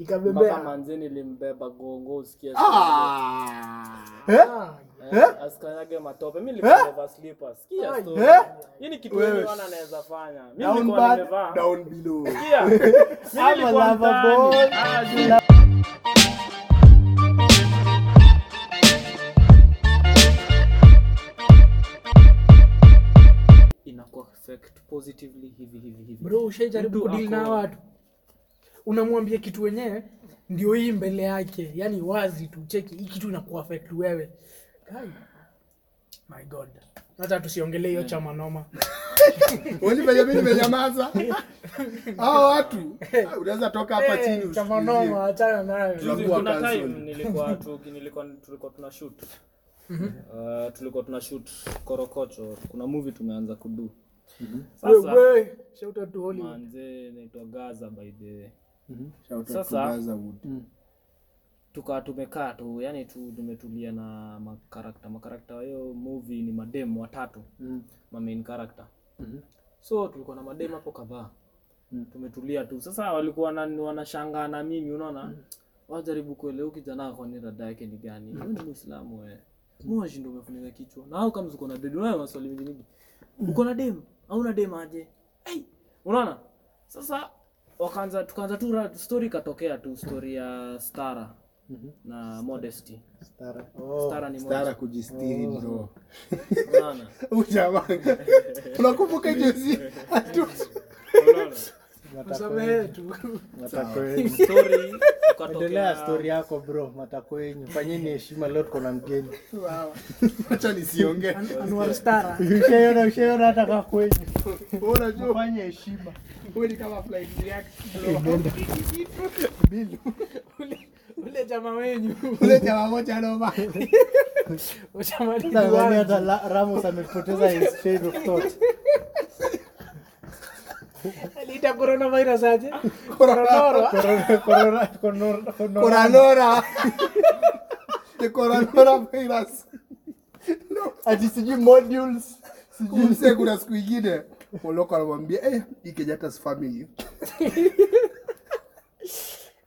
Ikabembea manzeni limbeba gongo usikia. Askanyage matope. Mimi nilikuwa sleeper. Sikia story. Hii ni kitu wewe unaweza fanya. Mimi nilikuwa nimevaa down below. Sikia. Mimi nilikuwa boy. Inakuwa affect positively hivi. Bro, ushajaribu kudeal na watu? Unamwambia kitu wenyewe ndio hii mbele yake, yani wazi tu, cheki hii kitu inakuwa affect wewe. My god, hata tusiongelee hiyo chama noma. Woni pale mimi nimenyamaza. Hao watu unaweza toka hapa chini. Chama noma achana nayo. Kuna time tulikuwa tunashoot. Tulikuwa tunashoot Korokocho. Kuna movie tumeanza kudu. Sasa shout out to Hollywood. Manze naitwa Gaza by the way. Shout out to Gaza Wood. Tukawa tumekaa tu, yani tumetulia na makarakta wa hiyo movie ni madem watatu. Ma main character. So tulikuwa na madem hapo kadhaa. Tumetulia tu. Sasa walikuwa wanashangaa na mimi unaona. Wajaribu kuelewa kijana kwa ni rada yake ni gani. Ni Muislamu wewe. Mwaji ndio umefunika kichwa. Na au kama uko na dedu nayo maswali mengi. Uko na dem au na dem aje? Hey, unaona? Sasa wakaanza tukaanza tu story ikatokea tu story ya Stara na Modesty. Stara ni Stara kujistiri bro. Unaona? Ujamanga. Unakumbuka jezi? Unaona? Matakoenu. Story ukatokea story yako bro, matakoenu. Fanyeni heshima leo kuna mgeni. Wow. Acha nisiongee. Anwar Stara. Ushaona hata kwa kwenu. Bora jo fanye heshima. Wewe kama fly direct bilu. Ule jamaa wenyu. Ule jamaa moja noma. Washamaliza wao. Ramos amepoteza his train of thought. Alita coronavirus aje? Coronora. The coronavirus. No. Ajisiji modules. Sijui kuna siku nyingine. Poloko anamwambia, "Eh, ikejata's family."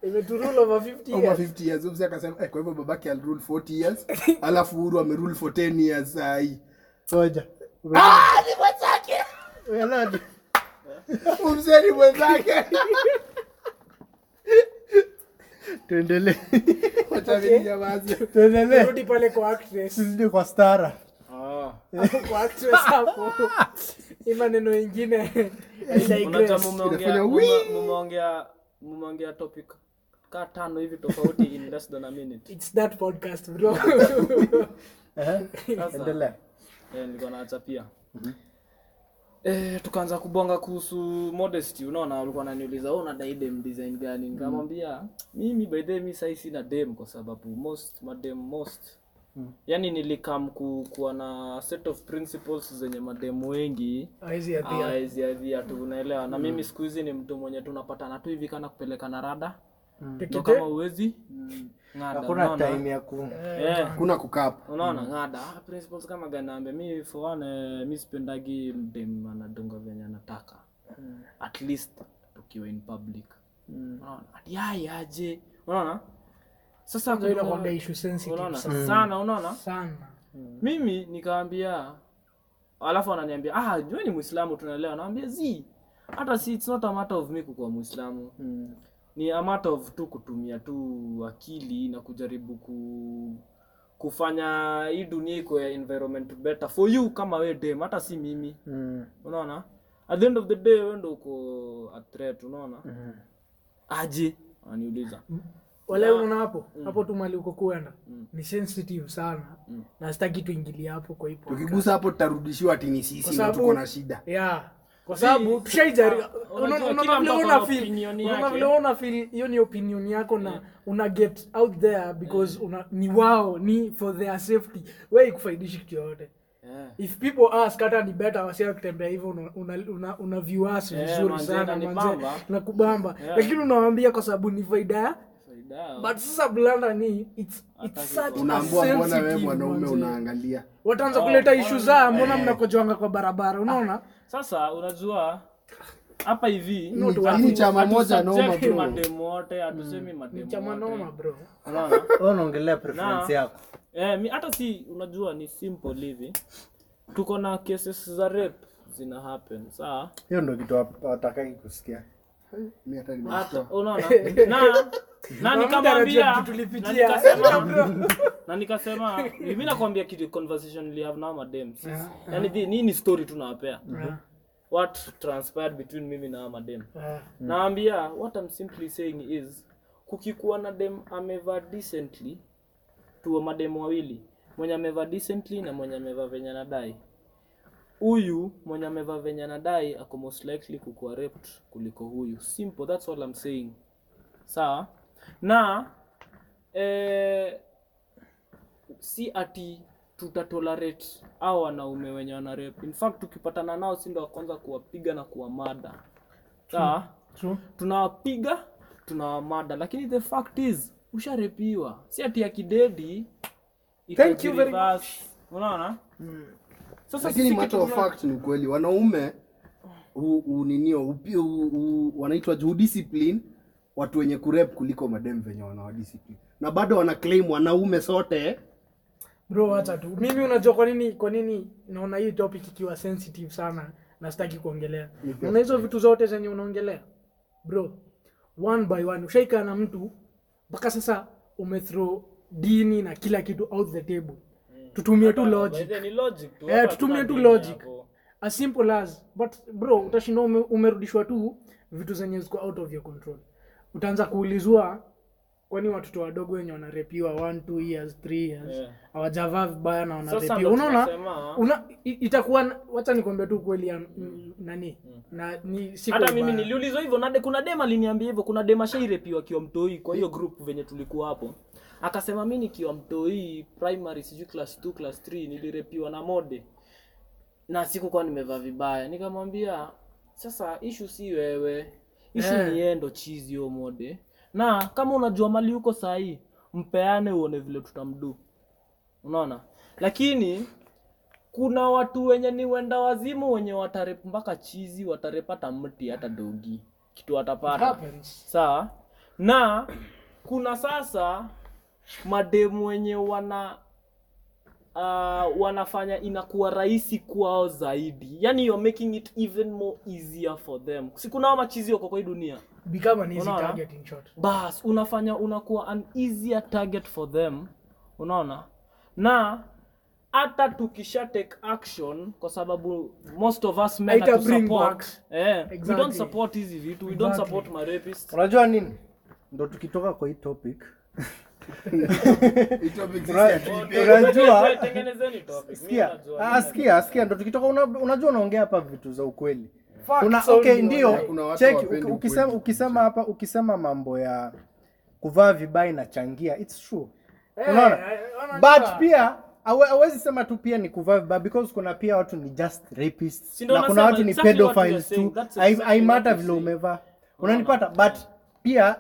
Imeturule over 50 years. Over 50 years. Mzee akasema, "Eh, kwa hivyo babake al rule 40 years, alafu Uhuru ame rule for 10 years hai." Soja. Ah, ni mwenzake. Wewe nani? Mzee mwenzake. Tuendelee. Acha mimi nyamaze. Tuendelee. Rudi pale kwa actress. Sisi kwa Stara. Hapo kwa actress hapo. Ima neno nyingine. Mumeongea topic ka 5 hivi tofauti in less than a minute. It's that podcast bro. Endelea. Nilikuwa naacha pia. Tukaanza kubonga kuhusu Modesty, unaona walikuwa wananiuliza una dem design gani? Nikamwambia mimi by the way sasa sina dem kwa sababu most yani nilikam kuwa na set of principles zenye madem wengi hizi tu unaelewa na mimi siku hizi ni mtu mwenye tunapatana tu hivi kana kupeleka na rada ndio kama uwezi ngada kuna time ya kuna kukap unaona ngada principles kama ganaambe mimi for one mimi sipendagi dem anadonga venye anataka at least tukiwa in public unaona hadi aje unaona sasa ndio inakuwa issue sensitive sana unaona sana mimi nikaambia alafu ananiambia wewe ni Muislamu tunaelewa naambia hata si it's not a matter of me kuwa Muislamu ni a matter of tu kutumia tu akili na kujaribu kufanya hii dunia iko ya environment better for you kama wewe dem hata si mimi unaona at the end of the day wewe ndio uko a threat unaona aje aniuliza wale unaona hapo tu mali uko kwenda ni sensitive sana na sitaki tuingilia hapo kwa hiyo tukigusa hapo tutarudishiwa tini sisi na tuko na shida kwa sababu tushaijaribu unaona feel hiyo ni opinion yako na una get out there because ni wao ni for their safety wewe ikufaidishi kitu yote if people ask hata ni better wasiwe kutembea hivyo una viewers vizuri sana na kubamba lakini unawaambia kwa sababu ni faida but sasa blanda ni it's such unaambua mbona wewe mwanaume unaangalia wataanza kuleta issues za mbona mnakojwanga kwa barabara unaona sasa unajua Hapa hivi ni chama moja noma bro. Mademo wote hatusemi mademo. Ni chama noma bro. Unaona? Wewe unaongelea preference yako. Mi hata si unajua ni simple hivi. Tuko na cases za rape zina happen. Sawa? Hiyo ndio kitu atakaki kusikia. Mimi hata nimeshtuka. Unaona? Na nikamwambia tulipitia. Na nikasema mimi nakwambia kitu conversation we have now madem. Yaani nini story tunawapea? What transpired between mimi na madem. Naambia what I'm simply saying is kukikuwa na dem ameva decently tu madem wawili. Mwenye ameva decently na mwenye ameva venya na dai. Huyu mwenye ameva venya na dai ako most likely kukuwa raped kuliko huyu. Simple, that's all I'm saying. Sawa? Na si ati tutatolerate hao wanaume wenye wana rape. In fact tukipatana nao si ndio wa kwanza kuwapiga na kuwamada. Sawa? Tunawapiga, tunawamada. Lakini the fact is usharepiwa. Si ati akidedi. Thank you very much. Unaona? Sasa lakini matter of fact ni kweli wanaume wanaitwa juu discipline watu wenye kurep kuliko madem wenye wana discipline. Na bado wana claim wanaume sote. Bro hata tu. Mimi unajua kwa nini naona hii topic ikiwa sensitive sana na sitaki kuongelea. Una hizo vitu zote zenye unaongelea. Bro, one by one ushaika na mtu mpaka sasa umethrow dini na kila kitu out the table. Tutumie tu logic. Tutumie tu logic. As simple as but bro utashinda umerudishwa tu vitu zenye ziko out of your control. Utaanza kuulizwa kwani watoto wadogo wenye wanarepiwa 1 2 years 3 years hawajavaa vibaya na wanarepiwa. Unaona itakuwa wacha nikwambie tu kweli nani na ni siku hata mimi niliulizwa hivyo na kuna dema aliniambia hivyo kuna dema shairepiwa kiwa mtoi kwa hiyo group venye tulikuwa hapo. Akasema mimi nikiwa mtoi primary sijui class 2 class 3 nilirepiwa na mode. Na siku kwa nimevaa vibaya. Nikamwambia sasa issue si wewe. Issue ni yeye ndo chizi yo mode. Na kama unajua mali yuko sahi, mpeane uone vile tutamdu. Unaona? Lakini kuna watu wenye ni wenda wazimu wenye watarepa mpaka chizi, watarepata mti hata dogi. Kitu watapata. Sawa? Na kuna sasa mademu wenye wanafanya inakuwa rahisi kwao zaidi. Yaani you're making it even more easier for them. Si kuna wao machizi wako kwa hii dunia. Become an easy target in short. Bas, unakuwa an easier target for them. Unaona? Na hata tukisha take action kwa sababu most of us men to support. Exactly. We don't support hizi vitu. We don't support marapists. Unajua nini? Ndio tukitoka kwa hii topic. Unajua tengenezeni topic. Askia ndio tukitoka unajua unaongea hapa vitu za ukweli. Kuna okay ndio check ukisema hapa ukisema mambo ya kuvaa vibaya na changia it's true. Unaona? But pia hawezi sema tu pia ni kuvaa vibaya because kuna pia watu ni just rapists na kuna watu ni pedophiles too. I matter vile umevaa. Unanipata but pia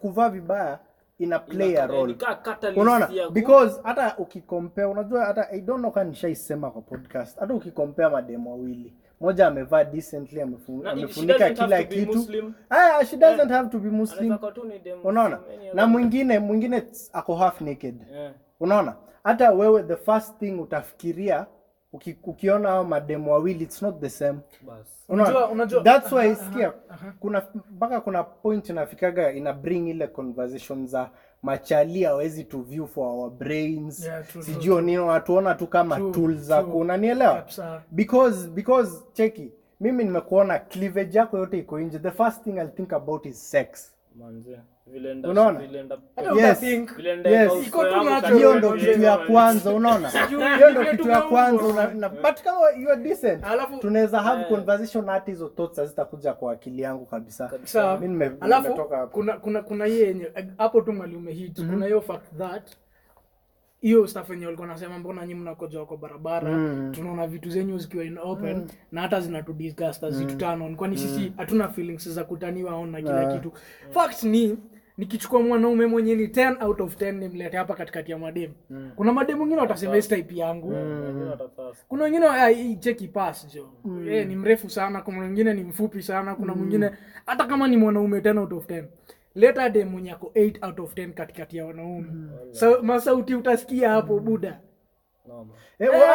kuvaa vibaya ina play a role. Unaona? Because hata ukicompare unajua hata I don't know kama nishaisema kwa podcast. Hata ukicompare mademo wawili. Moja amevaa decently amefunika kila kitu. She doesn't have to be Muslim. Unaona? Na mwingine ako half naked. Unaona? Hata wewe the first thing utafikiria ukiona hao mademo wawili it's not the same. Unajua that's why iskia kuna mpaka kuna point inafikaga ina bring ile conversations za machalia hawezi to view for our brains. Sijui ni watuona tu kama tools za unanielewa because cheki mimi nimekuona cleavage yako yote iko nje the first thing I'll think about is sex. Manze vilenda yes iko tu natural hiyo ndo kitu ya kwanza unaona hiyo ndo kitu ya kwanza na but kama you are decent tunaweza have conversation hata hizo thoughts hazitakuja kwa akili yangu kabisa mimi nimetoka hapo kuna yeye hapo tu mwalimu hit kuna hiyo fact that hiyo stuff yenyewe alikuwa anasema mbona nyinyi mnakojoa kwa barabara tunaona vitu zenyu zikiwa in open na hata zinatu disgust as it turn on kwani sisi hatuna feelings za kutaniwa on na kila kitu fact ni nikichukua mwana ume mwenye ni 10 out of 10 nimlete hapa katikati ya mademu. Kuna mademu wengine watasema type yangu. Kuna wengine cheki pass jo. Ni mrefu sana, kuna wengine ni mfupi sana, kuna mwingine hata kama ni mwanaume 10 out of 10. Leta demu yako 8 out of 10 katikati ya wanaume. So masauti utasikia hapo buda. No.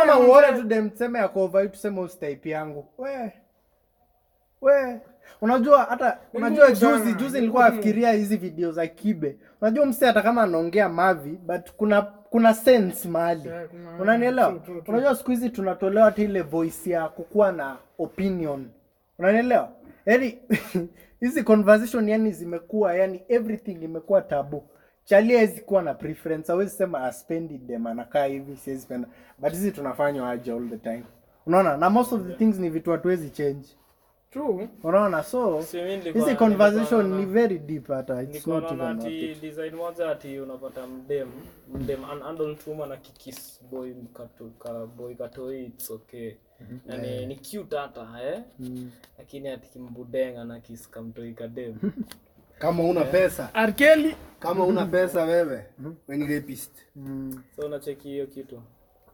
Ama uone tu demu sema yako over tuseme type yangu. We unajua hata unajua juzi nilikuwa nafikiria hizi video za kibe. Unajua msee hata kama anaongea mavi but kuna sense mali. Unanielewa? Unajua siku hizi tunatolewa hata ile voice ya kukuwa na opinion. Unanielewa? Yaani hizi conversation yani zimekuwa yani everything imekuwa tabu. Chali hizi kuwa na preference. Hawezi sema aspendi dem anakaa hivi siwezi penda. But hizi tunafanywa aje all the time. Unaona? Na most of the things ni vitu hatuwezi change. True. Corona so hizi conversation ni very deep hata it's not even about it. Design moja ati unapata mdem an adult woman akikiss boy mkatoka boy katoi it's okay. Yani ni cute hata lakini atikimbudenga na kiss kamtoi kadem. Kama una pesa. Arkeli kama una pesa wewe when rapist. So unacheki hiyo kitu.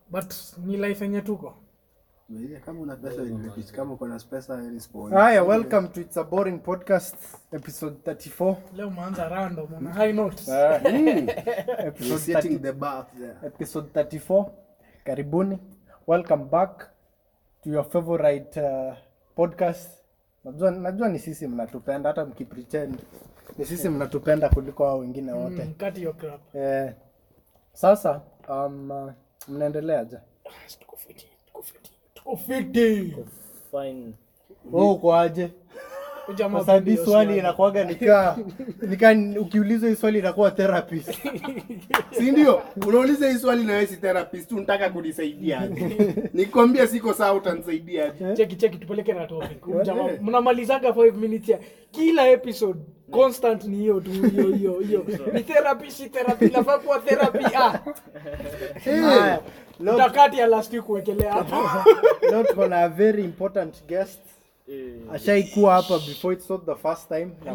But ni life yenye tuko. Mimi kama una pesa inipisi kama kuna pesa respond. Haya, welcome to It's a Boring Podcast episode 34. Leo mwanza random on high notes. Episode 30 the bar there. Episode 34. Karibuni. Welcome back to your favorite podcast. Najua ni sisi mnatupenda hata mkipretend. Ni sisi mnatupenda kuliko wao wengine wote. Kati yo crap. Sasa mnaendelea aje? Fine. Kwa aje? Kwa sababu swali inakuaga nika ukiuliza hii swali inakuwa therapist. Si ndio? Unauliza hii swali na wewe si therapist, unataka kunisaidia. Nikwambia siko sawa utanisaidia. Cheki tupeleke na topic. Jamaa mnamalizaga 5 minutes ya kila episode. Constant ni hiyo tu hiyo. Ni therapy na faku wa therapy. Ndakati ya last week wekelea hapa. Not gonna a very important guest. Ashaikuwa hapa before, it's not the first time. Na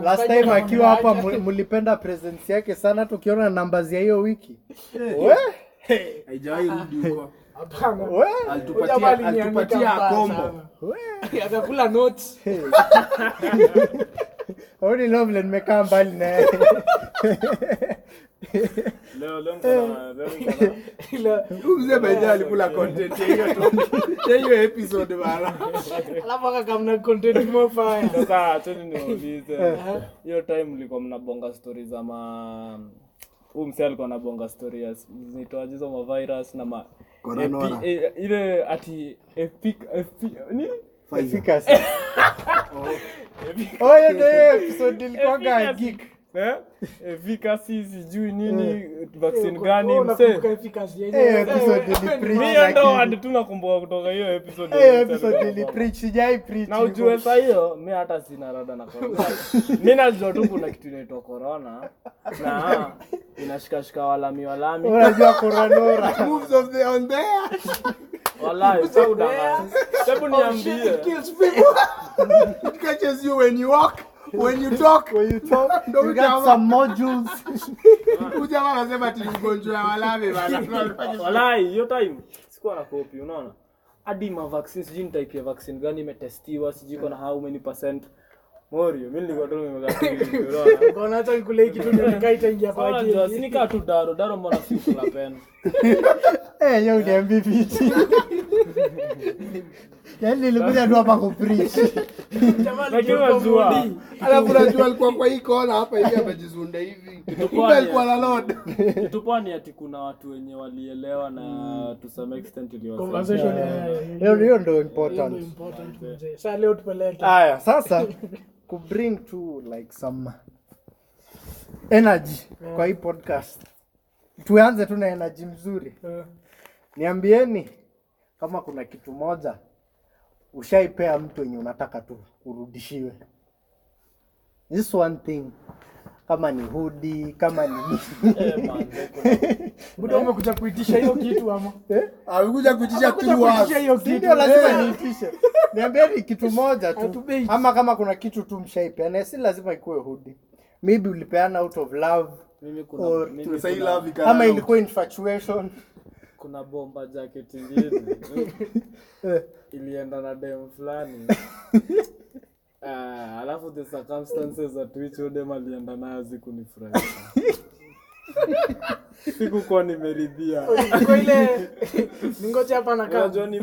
last time akiwa hapa mlipenda presence yake sana tukiona numbers ya hiyo wiki. Haijawahi rudi huko. Wewe alitupatia combo. Wewe atakula notes. Only lovely nimekaa mbali naye. Leo uze baada alikula content hiyo tu. Hiyo episode bana. Alafu kama content more fine. Sasa tuni niulize. Hiyo time mlikuwa mnabonga stories ama msee alikuwa anabonga stories zinaitwa hizo ma virus na ma ile ati epic nini efficacy. Oye ndio episode ilikuwa geek efficacy sijui nini vaccine gani msee episode ni preach mimi ndo hadi tunakumbuka kutoka hiyo episode ni preach sijai preach na ujue sasa hiyo mimi hata sina rada na corona mimi najua tu kuna kitu inaitwa corona na inashikashika walami unajua corona moves of the on there wallahi sauda sababu niambie kills people it catches you when you walk. When you talk, you got some modules. Ujamaa anasema tuligonjwa walave bana. Walai, hiyo time sikuwa na copy, unaona? Hadi ma vaccines gene type ya vaccine gani imetestiwa, sijui kuna how many percent. Morio, mimi nilikuwa tu nimegakili, unaona? Unaona hata nikule kitu nikaita ingia kwa ajili. Si nika tu daro mbona siku la pena. Yo ni MVP. Yaani nilikuja tu hapa kupreach. Jamani tunajua. Alafu unajua alikuwa kwa hii kona hapa hivi amejizunda hivi. Alikuwa la load. Kituponi ati kuna watu wenye walielewa na to some extent iliwasaidia. Conversation hiyo ndio important. Sasa leo tupeleke. Haya, sasa ku bring to like some energy kwa hii podcast. Tuanze tu na energy mzuri. Niambieni kama kuna kitu moja ushaipea mtu yenye unataka tu urudishiwe. This one thing kama ni hoodie, kama ni Buda umekuja kuitisha hiyo kitu ama? Alikuja kuitisha kitu wapi? Ndio lazima niitishe. Niambie kitu moja tu. Ama kama kuna kitu tu mshaipe, na si lazima ikuwe hoodie. Maybe ulipeana out of love. Mimi kuna mimi say love ikana. Ama ilikuwa infatuation. Kuna bomba jacket nyingine. Ilienda na dem fulani. Alafu the circumstances at which dem alienda nayo zikunifurahisha. Sikukuwa nimeridhia. Kwa ile ningoje hapa na kama Johnny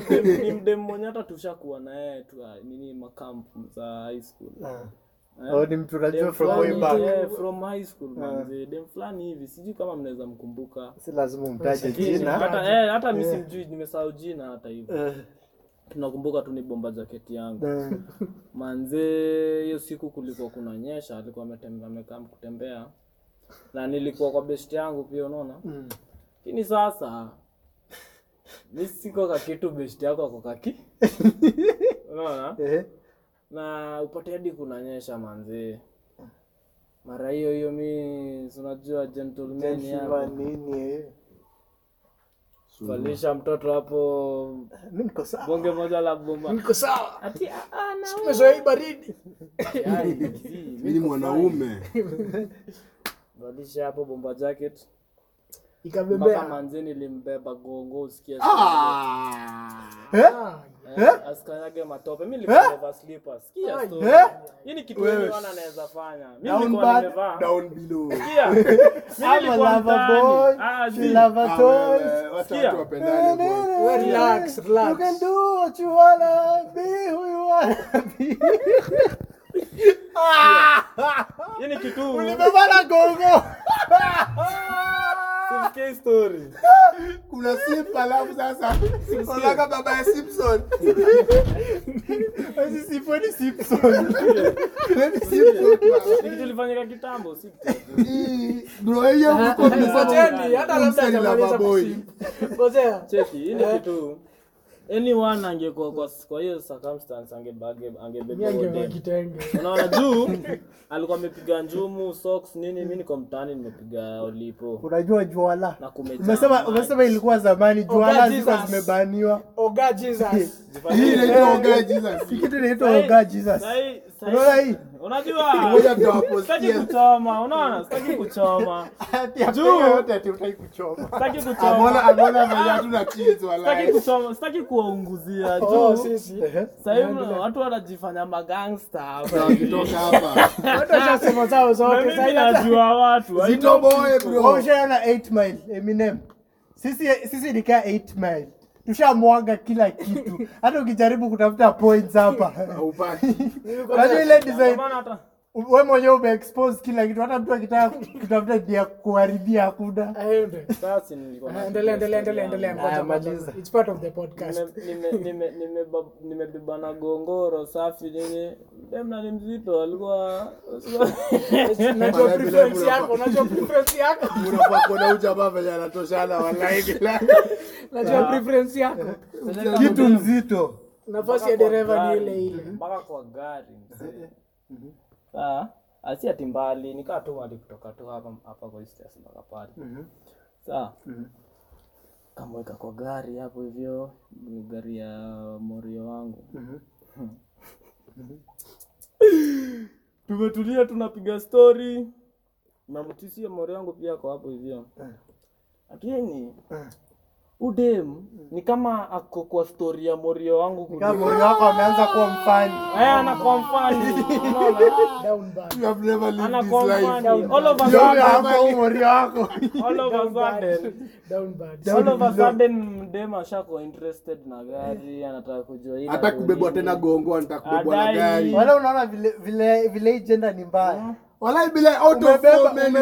mdem mmoja hata tushakuwa na yeye tu nini makamp za high school. Oh dem tunaje from way back. Yeah, from high school man. Dem fulani hivi sijui kama mnaweza mkumbuka. Si lazima umtaje jina. Hata mimi simjui nimesahau jina hata hivyo. Tunakumbuka tu ni bomba jacket yangu. Manze hiyo siku kulikuwa kunanyesha, alikuwa ametembea mekam kutembea. Na nilikuwa kwa best yangu pia unaona. Kini sasa mimi siko kwa kitu best yako kwa kaki. Unaona? Na upate hadi kunanyesha manze. Mara hiyo mimi unajua gentleman ya nini. Walisha mtoto hapo mimi niko sawa. Bonge moja la bomba. Niko sawa. Ati na. Simezoea baridi. Mimi mwanaume. Walisha hapo bomba jacket. Ikabebea. Kama manzeni limbeba gongo usikia. Askanyage matope. Mimi nilivaa slippers. Sikia story. Hii ni kitu mimi anaweza fanya. Mimi nilikuwa nimevaa down below. Sikia. Mimi lava boy. Lava toys. Watu wapendane boy. Relax, relax. You can do what you wanna be who you wanna be. Hii ni kitu. Ulibeba na gongo. Simke story. Kuna sifa alafu sasa unataka baba ya Simpson. Hizi sifa ni Simpson. Ni Simpson. Nilifanyika kitambo siku. Bro hiyo mko msajeni hata labda jamaliza kusimu. Ngozea. Cheki hili kitu. Anyone angekuwa kwa hiyo circumstance angebeba kitenge. Unaona juu alikuwa amepiga njumu socks nini mimi niko mtaani nimepiga olipo. Unajua juala. Umesema ilikuwa zamani juala zilikuwa zimebaniwa. Oga Jesus. Hii inaitwa Oga Jesus. Kitu inaitwa Oga Jesus. Unaona hii? Unajua. Ngoja tuwapostia. Sitaki kuchoma. Unaona? Sitaki kuchoma. Juu yote ati utaki kuchoma. Sitaki kuchoma. Amona mwenye tunachizwa la. Sitaki kuchoma. Sitaki kuwaunguzia juu sisi. Sasa hivi watu wanajifanya magangster hapa wakitoka hapa. Watu washasema zao zote. Sasa inajua watu. Zito boy bro. Oceana 8 Mile Eminem. Sisi nikaa 8 Mile. Tushamwaga kila kitu. Hata ukijaribu kutafuta points hapa. Unajua ile design. Wewe mwenyewe umeexpose kila kitu. Hata mtu akitaka kutafuta dia kuharibia hakuna. Aende. Sasa nilikuwa. Endelea ngoja. It's part of the podcast. Nimebeba na gongoro safi nini. Demna ni mzito alikuwa. Unajua preference yako, Unapokuwa uja baba jana toshana wallahi. Unajua preference yako. Kitu mzito. Nafasi ya dereva ni ile. Mpaka kwa gari mzee. Asia timbali nikaa tu hadi kutoka tu hapa kwa Easters mpaka pale. Sawa. Kama weka kwa gari hapo hivyo, ni gari ya morio wangu. Tumetulia tunapiga story. Mamutisi ya morio wangu pia kwa hapo hivyo. Lakini udem ni kama ako kwa story ya morio wangu kuliko morio wako ameanza kuwa mfani anakuwa mfani down bad you have never lived this life all of a sudden dem ashako interested na gari anataka kujua ile hata kubebwa tena gongo anataka kubebwa na gari wala unaona vile gender ni mbaya wala bila out of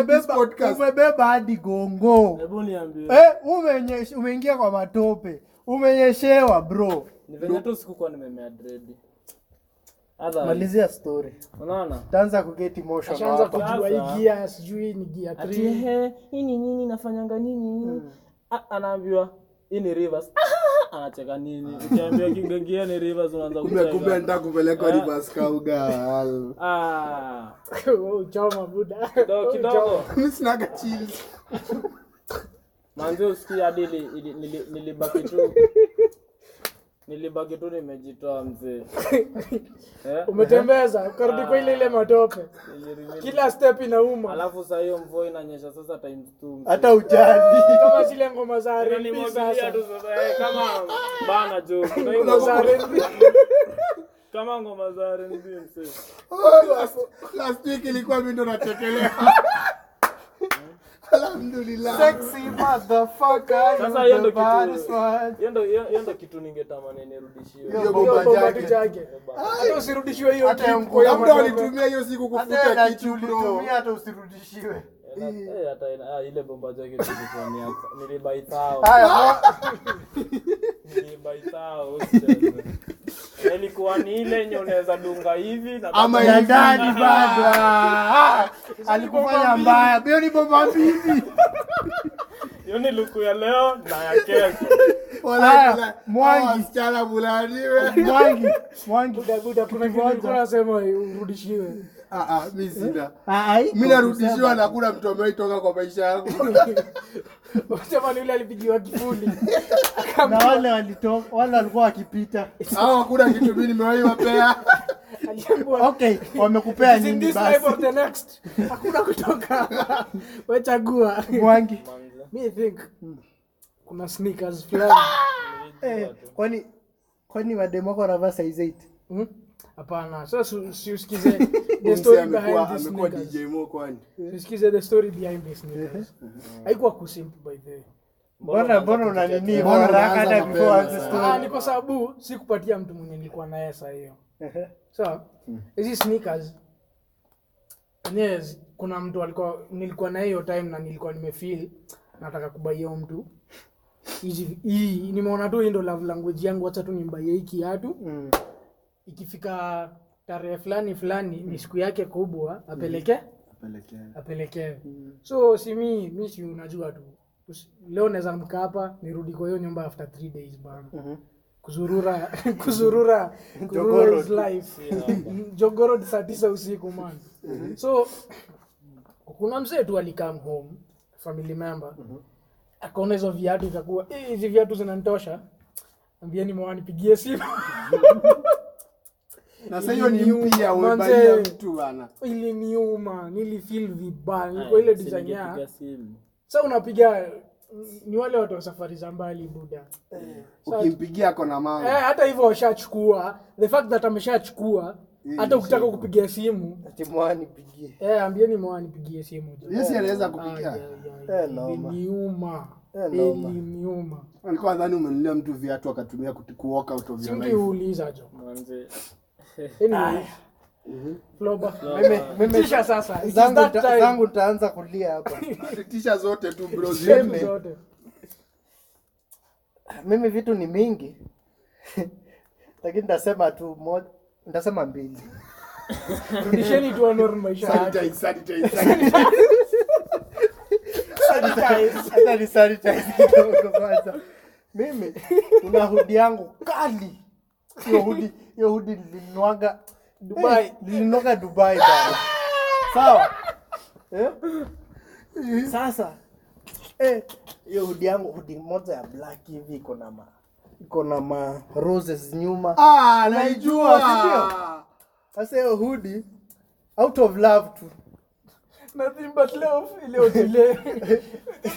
this podcast umebeba hadi gongo hebu niambie umeingia kwa matope umenyeshewa bro ni venye tu siku kwa nimemea dread hata malizia story unaona taanza kuget emotion taanza kujua hii gear sijui ni gear 3 hii ni nini nafanyanga nini anaambiwa ini Rivers anacheka nini ukiambia kingegia ni Rivers unaanza kucheka kumbe nenda kupelekwa Rivers Kaugal choma buda kidogo mimi sina gachills manzo sikia hadi nilibaki tu nimejitoa mzee. Umetembeza ukarudi kwa ile matope. Kila step inauma. Alafu sasa hiyo mvua inanyesha sasa time 2. Hata ujali. Kama zile ngoma za Harry ni sasa tu sasa kama bana jo. Ngoma za Harry. Kama ngoma za Harry ni mzee. Last week ilikuwa mimi ndo nachekelea. Alhamdulillah. Sexy motherfucker. Sasa yendo kitu ningetamani nirudishiwe. Hiyo bomba yake. Hata usirudishiwe hiyo kitu. Labda walitumia hiyo siku kufuta kitu bro. Hata usirudishiwe. Hata ile bomba yake tulikuwa nilibaitao. Haya. Nilibaitao. Ilikuwa ni ile nyoneza dunga hivi na ama ya ndani baba alikufanya mbaya bio ni bomba mbili hiyo ni luku ya leo na ya kesho wala mwangi chana bulaniwe mwangi buda kuna kitu unasema urudishiwe mimi sina mimi narudishiwa na kuna mtu ameitoka kwa maisha yangu wasema ni yule alipigiwa kifuli na wale walitoka wale walikuwa wakipita hao hakuna kitu mimi nimewapea okay wamekupea nini basi this life the next hakuna kutoka wewe chagua mwangi mimi think kuna sneakers flani kwani wademoko wanavaa size 8 hapana sasa siusikize the story behind this amekuwa DJ Mo kwani siusikize the story behind this sneakers haikuwa kusimple by the Bona unanini haraka hata before anza story ni kwa sababu sikupatia mtu mwenye nilikuwa naye saa hiyo so hizi sneakers yes kuna mtu alikuwa nilikuwa naye hiyo time na nilikuwa nimefeel nataka kubai huyo mtu hii nimeona tu ndo love language yangu acha tu nimbaie hiki kiatu ikifika tarehe fulani ni siku yake kubwa apeleke so mimi si unajua tu leo naweza mka hapa nirudi kwa hiyo nyumba after 3 days bana kuzurura is life jogoro saa 9 usiku man so kuna mzee tu alikam home family member akaona hizo viatu ikakuwa hizi viatu zinanitosha ambieni mwani pigie simu na sasa hiyo ni mpya umebalia mtu bana ili niuma nilifeel vibaya kwa ile design ya sasa unapiga ni wale watu wa safari za mbali buda ukimpigia akona mama hata hivyo washachukua the fact that ameshachukua hata ukitaka kupigia simu ati mwani pigie ambieni mwani pigie simu yesi anaweza kupigia niuma niuma alikuwa ndani umenulia mtu viatu akatumia kuoka out of your life sio uliza jo mwanze anyway Floba mimesha sasa zangu taanza kulia hapa tisha zote tu bro zote mimi vitu ni mingi lakini nasema tu moja ndasema mbili rudisheni tu normal sanitize sanitize kidogo kwanza mimi una hudi yangu kali yo hudi nilinwaga Dubai nilinoka Dubai bana sawa sasa yo hudi yangu hudi moja ya black hivi iko na ma roses nyuma naijua sio sasa yo hudi out of love tu nothing but love ile odile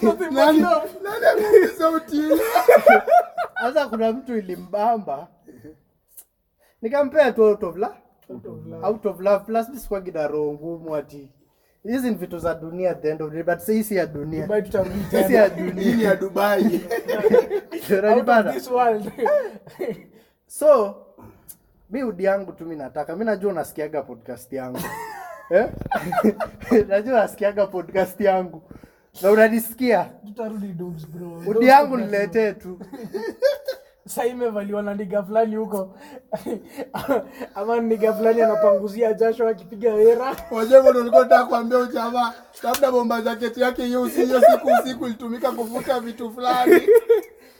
nothing but love nani sauti sasa kuna mtu ilimbamba nikampea tu out of love plus this kwa gidaro ngumu ati hizi ni vitu za dunia at the end of the day but say si ya dunia Dubai tutarudi tena si ya dunia ya Dubai sura ni bana this world so mimi udi yangu tu mimi nataka mimi najua unasikiaga podcast yangu najua unasikiaga podcast yangu na unanisikia tutarudi dubs bro udi yangu niletee tu sasa imevaliwa na ndiga fulani huko ama ndiga fulani anapanguzia jasho akipiga hera wajebo ndo nilikuwa nataka kuambia ujamaa labda bomba jacket yake hiyo siku ilitumika kuvuta vitu fulani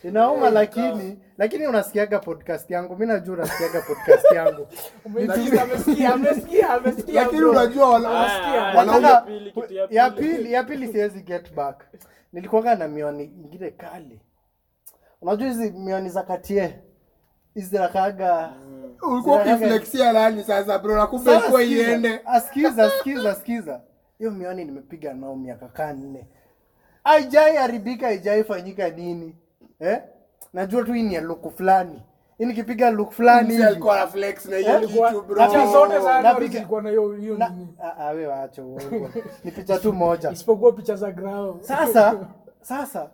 Inauma lakini unasikiaga podcast yangu. Mimi najua unasikiaga podcast yangu. Amesikia. Lakini unajua wanaume ya pili siwezi get back. Nilikuwa na mioni nyingine kali. Unajua hizi mioni za katie. Hizi rakaga ulikuwa ukiflexia nani sasa bro na kumbe ilikuwa iende. Askiza. Hiyo mioni nimepiga nao miaka 4. Haijai haribika, haijai fanyika nini. Najua tu hii ni ya look fulani. Hii nikipiga look fulani hivi. Alikuwa na flex na hiyo kitu bro. Acha zote sana nilikuwa na hiyo hiyo. Wewe acha uongo. Ni picha tu moja. Isipokuwa picha za ground. Sasa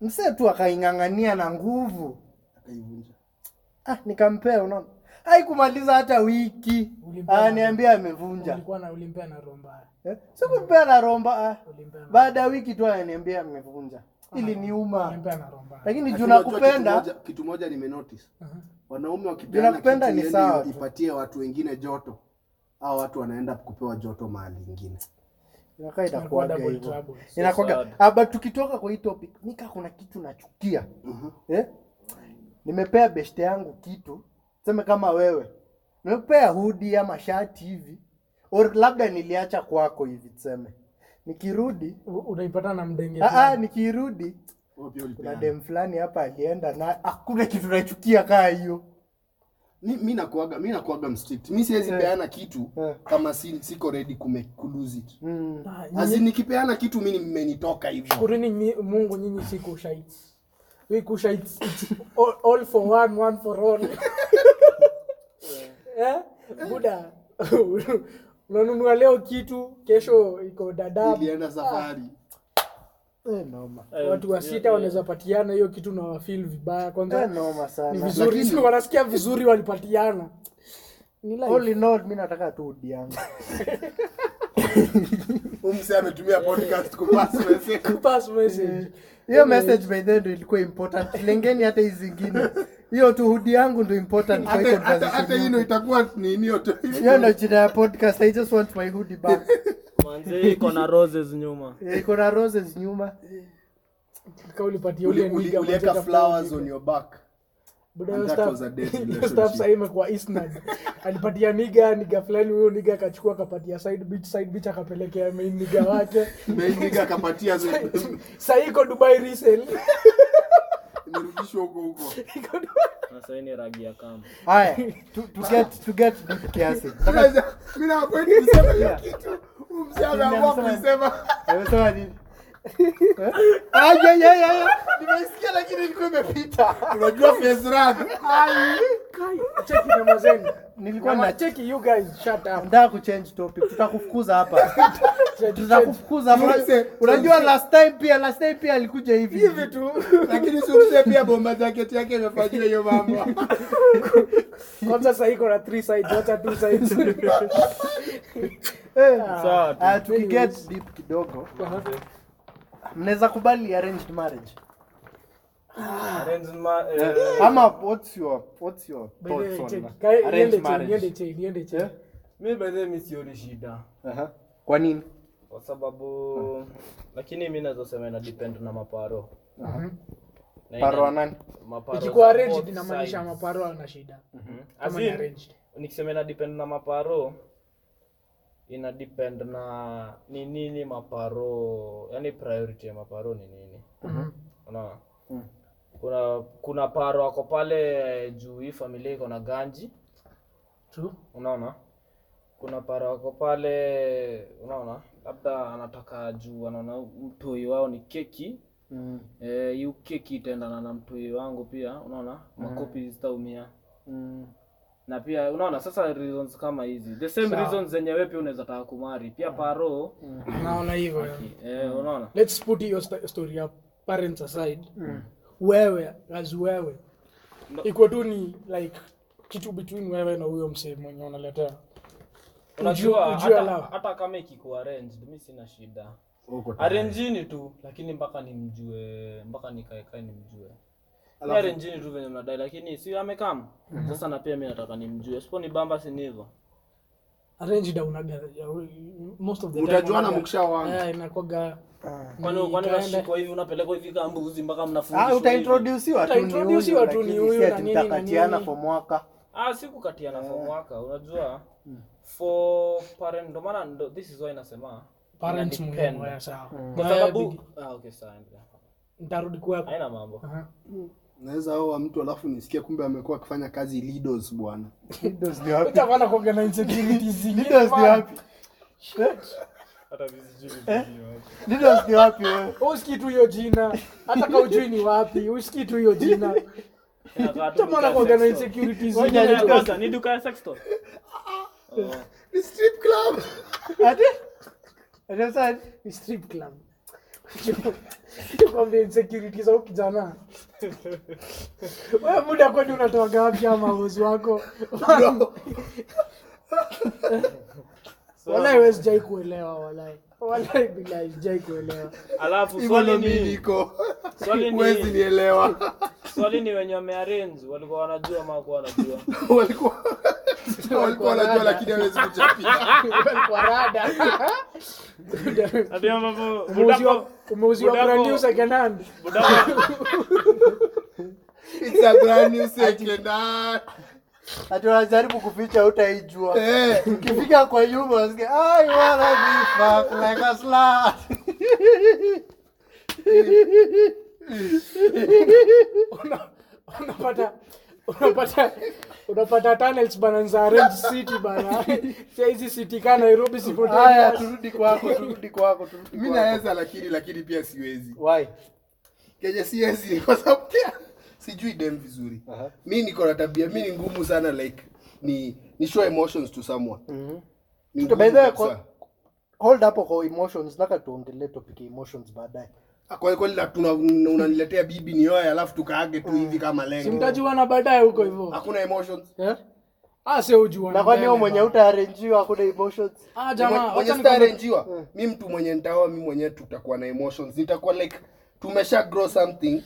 mse tu akaingangania na nguvu. Akaivunja. Nikampea unaona. Haikumaliza hata wiki. Ananiambia amevunja. Ulikuwa na ulimpea na romba. Sikumpea na romba. Baada ya wiki tu ananiambia amevunja. Ili niuma. Lakini juu nakupenda kitu moja nimenotice. Wanaume wakipenda ni sawa ipatie watu wengine joto. Hao watu wanaenda kupewa joto mahali nyingine. Inakaa itakuwa hivyo. Inakoga. Aba tukitoka kwa hii topic, nika kuna kitu nachukia. Nimepea beshte yangu kitu, sema kama wewe. Nimepea hoodie ama shati hivi. Or labda niliacha kwako hivi tuseme. Nikirudi unaipata na mdenge. Nikirudi kuna dem fulani hapa alienda na hakuna kitu nachukia kaa hiyo. Mimi nakuaga mstrict. Mimi siwezi peana kitu kama siko ready lose it. Asi nikipeana kitu mimi mmenitoka hivyo. Shukuruni Mungu nyinyi siko shahidi. Wewe kushahidi all for one, one for all. Buda. Unanunua leo kitu, kesho iko dada. Nilienda safari. Noma. Watu wa sita wanaweza patiana hiyo kitu na wafeel vibaya. Kwanza noma sana. Ni vizuri sio wanasikia vizuri walipatiana. Ni live. Only not mimi nataka tu diangu. Umse ametumia podcast kupass message. Hiyo message by then ndio ilikuwa important. Lengeni hata hizo zingine. Hiyo tu hoodie yangu ndio important kwa hiyo conversation. Hata hiyo itakuwa nini hiyo tu. Hiyo ndio jina ya podcast. I just want my hoodie back. Manze iko na roses nyuma. Kauli pati uliweka flowers on your back. Stop saying kwa Isnad. Alipatia niga fulani huyo niga akachukua akapatia side beach akapelekea main niga wake. Main niga akapatia sasa iko Dubai resale. Nirudishwe huko. Sasa hii ni rangi ya kama. Haya, to get kiasi. Mimi hapendi kusema hiyo kitu. Umsema hapo kusema. Nimesema nini? Ay. Nimesikia lakini nilikuwa imepita. Unajua face rag. Kai, cheki na mazeni. Nilikuwa na cheki you guys shut up. Ndio ku change topic. Tutakufukuza hapa. Unajua last time pia alikuja hivi tu. Lakini sio pia bomba jacket yake imefanyia hiyo mambo. Kwanza sasa iko na 3 sides, hata 2 sides. Sawa. To get deep kidogo. Mnaweza kubali arranged marriage. Ama what's your thoughts on arranged marriage? Yende mimi baadhi msioni shida. Kwa nini? Kwa sababu lakini mimi nazosema ina depend na maparo. Paro nani? Maparo. Ikikuwa arranged inamaanisha maparo ana shida. Kama ni arranged. Nikisema ina depend na maparo ina depend na ni nini maparo, yani priority ya maparo ni nini. Unaona? Kuna paro wako pale juu hii familia iko na ganji. True. Unaona? Kuna paro wako pale, unaona? Labda anataka juu anaona mtoi wao ni keki. Hiyo keki itaendana na mtoi wangu pia, unaona? Makopi zitaumia. Na pia unaona sasa reasons kama hizi the same Sao. Reasons zenye wewe pia unaweza taka kumari pia paro naona hivyo unaona let's put your story up parents aside wewe as wewe no. Iko tu ni like kitu between wewe na huyo msee mwenye unaletea unajua hata kama iko arranged mimi sina shida arrange ni tu lakini mpaka nikae nimjue Yare njini tu venye mnadai lakini si amekam. Sasa na pia mimi nataka nimjue. Sipo ni bamba si hivyo. arrange down most of the time mtajuana mkishawana inakuaga kwa nini shiko hivi unapeleka hivi kama mbuzi mpaka mnafundishwa uta introduce watu ni huyu na nini tutakatiana for mwaka siku katiana for mwaka unajua for parent ndo maana this is why nasema parents muhimu sawa kwa sababu okay sawa ntarudi kwako haina mambo naweza au mtu alafu nisikie kumbe amekuwa akifanya kazi leaders bwana leaders ni wapi utaona kwa organize activities leaders ni wapi hata viziji leaders ni wapi wewe usikii tu hiyo jina hata kama ujui ni wapi usikii tu hiyo jina utaona kwa organize activities ni duka sex store ni strip club hata ni strip club kwa vile security za kijana wewe muda kwani unatoa gapi ama uzi wako wala iwezi jai kuelewa wala bila jai kuelewa alafu swali ni uwezi nielewa swali ni wenye wamearrange walikuwa wanajua ama kwa wanajua walikuwa wanajua lakini hawezi kuchapia walikuwa rada ndio mambo umeuziwa brand new second hand it's a brand new second hand atajaribu kuficha utaijua ukifika kwa nyumba unasikia I wanna be fuck like a slut unapata tunnels bana za Orange City bana hizi city kana Nairobi sipoti haya turudi kwako mimi naweza lakini pia siwezi why keje siwezi kwa sababu sijui dem vizuri mimi niko na tabia mimi ni ngumu sana like ni show emotions to someone to by the hold up kwa emotions na katuongelee topic emotions baadaye kwa kweli unaniletea bibi ni yoya alafu tukaage tu hivi kama lengo simtajuana baadaye huko hivyo hakuna emotions sio ujuana na kwani wewe mwenye utaarrangewa hakuna emotions jamaa mwenye utaarrangewa mimi mtu mwenye nitaoa mimi mwenyewe tutakuwa na emotions nitakuwa like tumesha grow something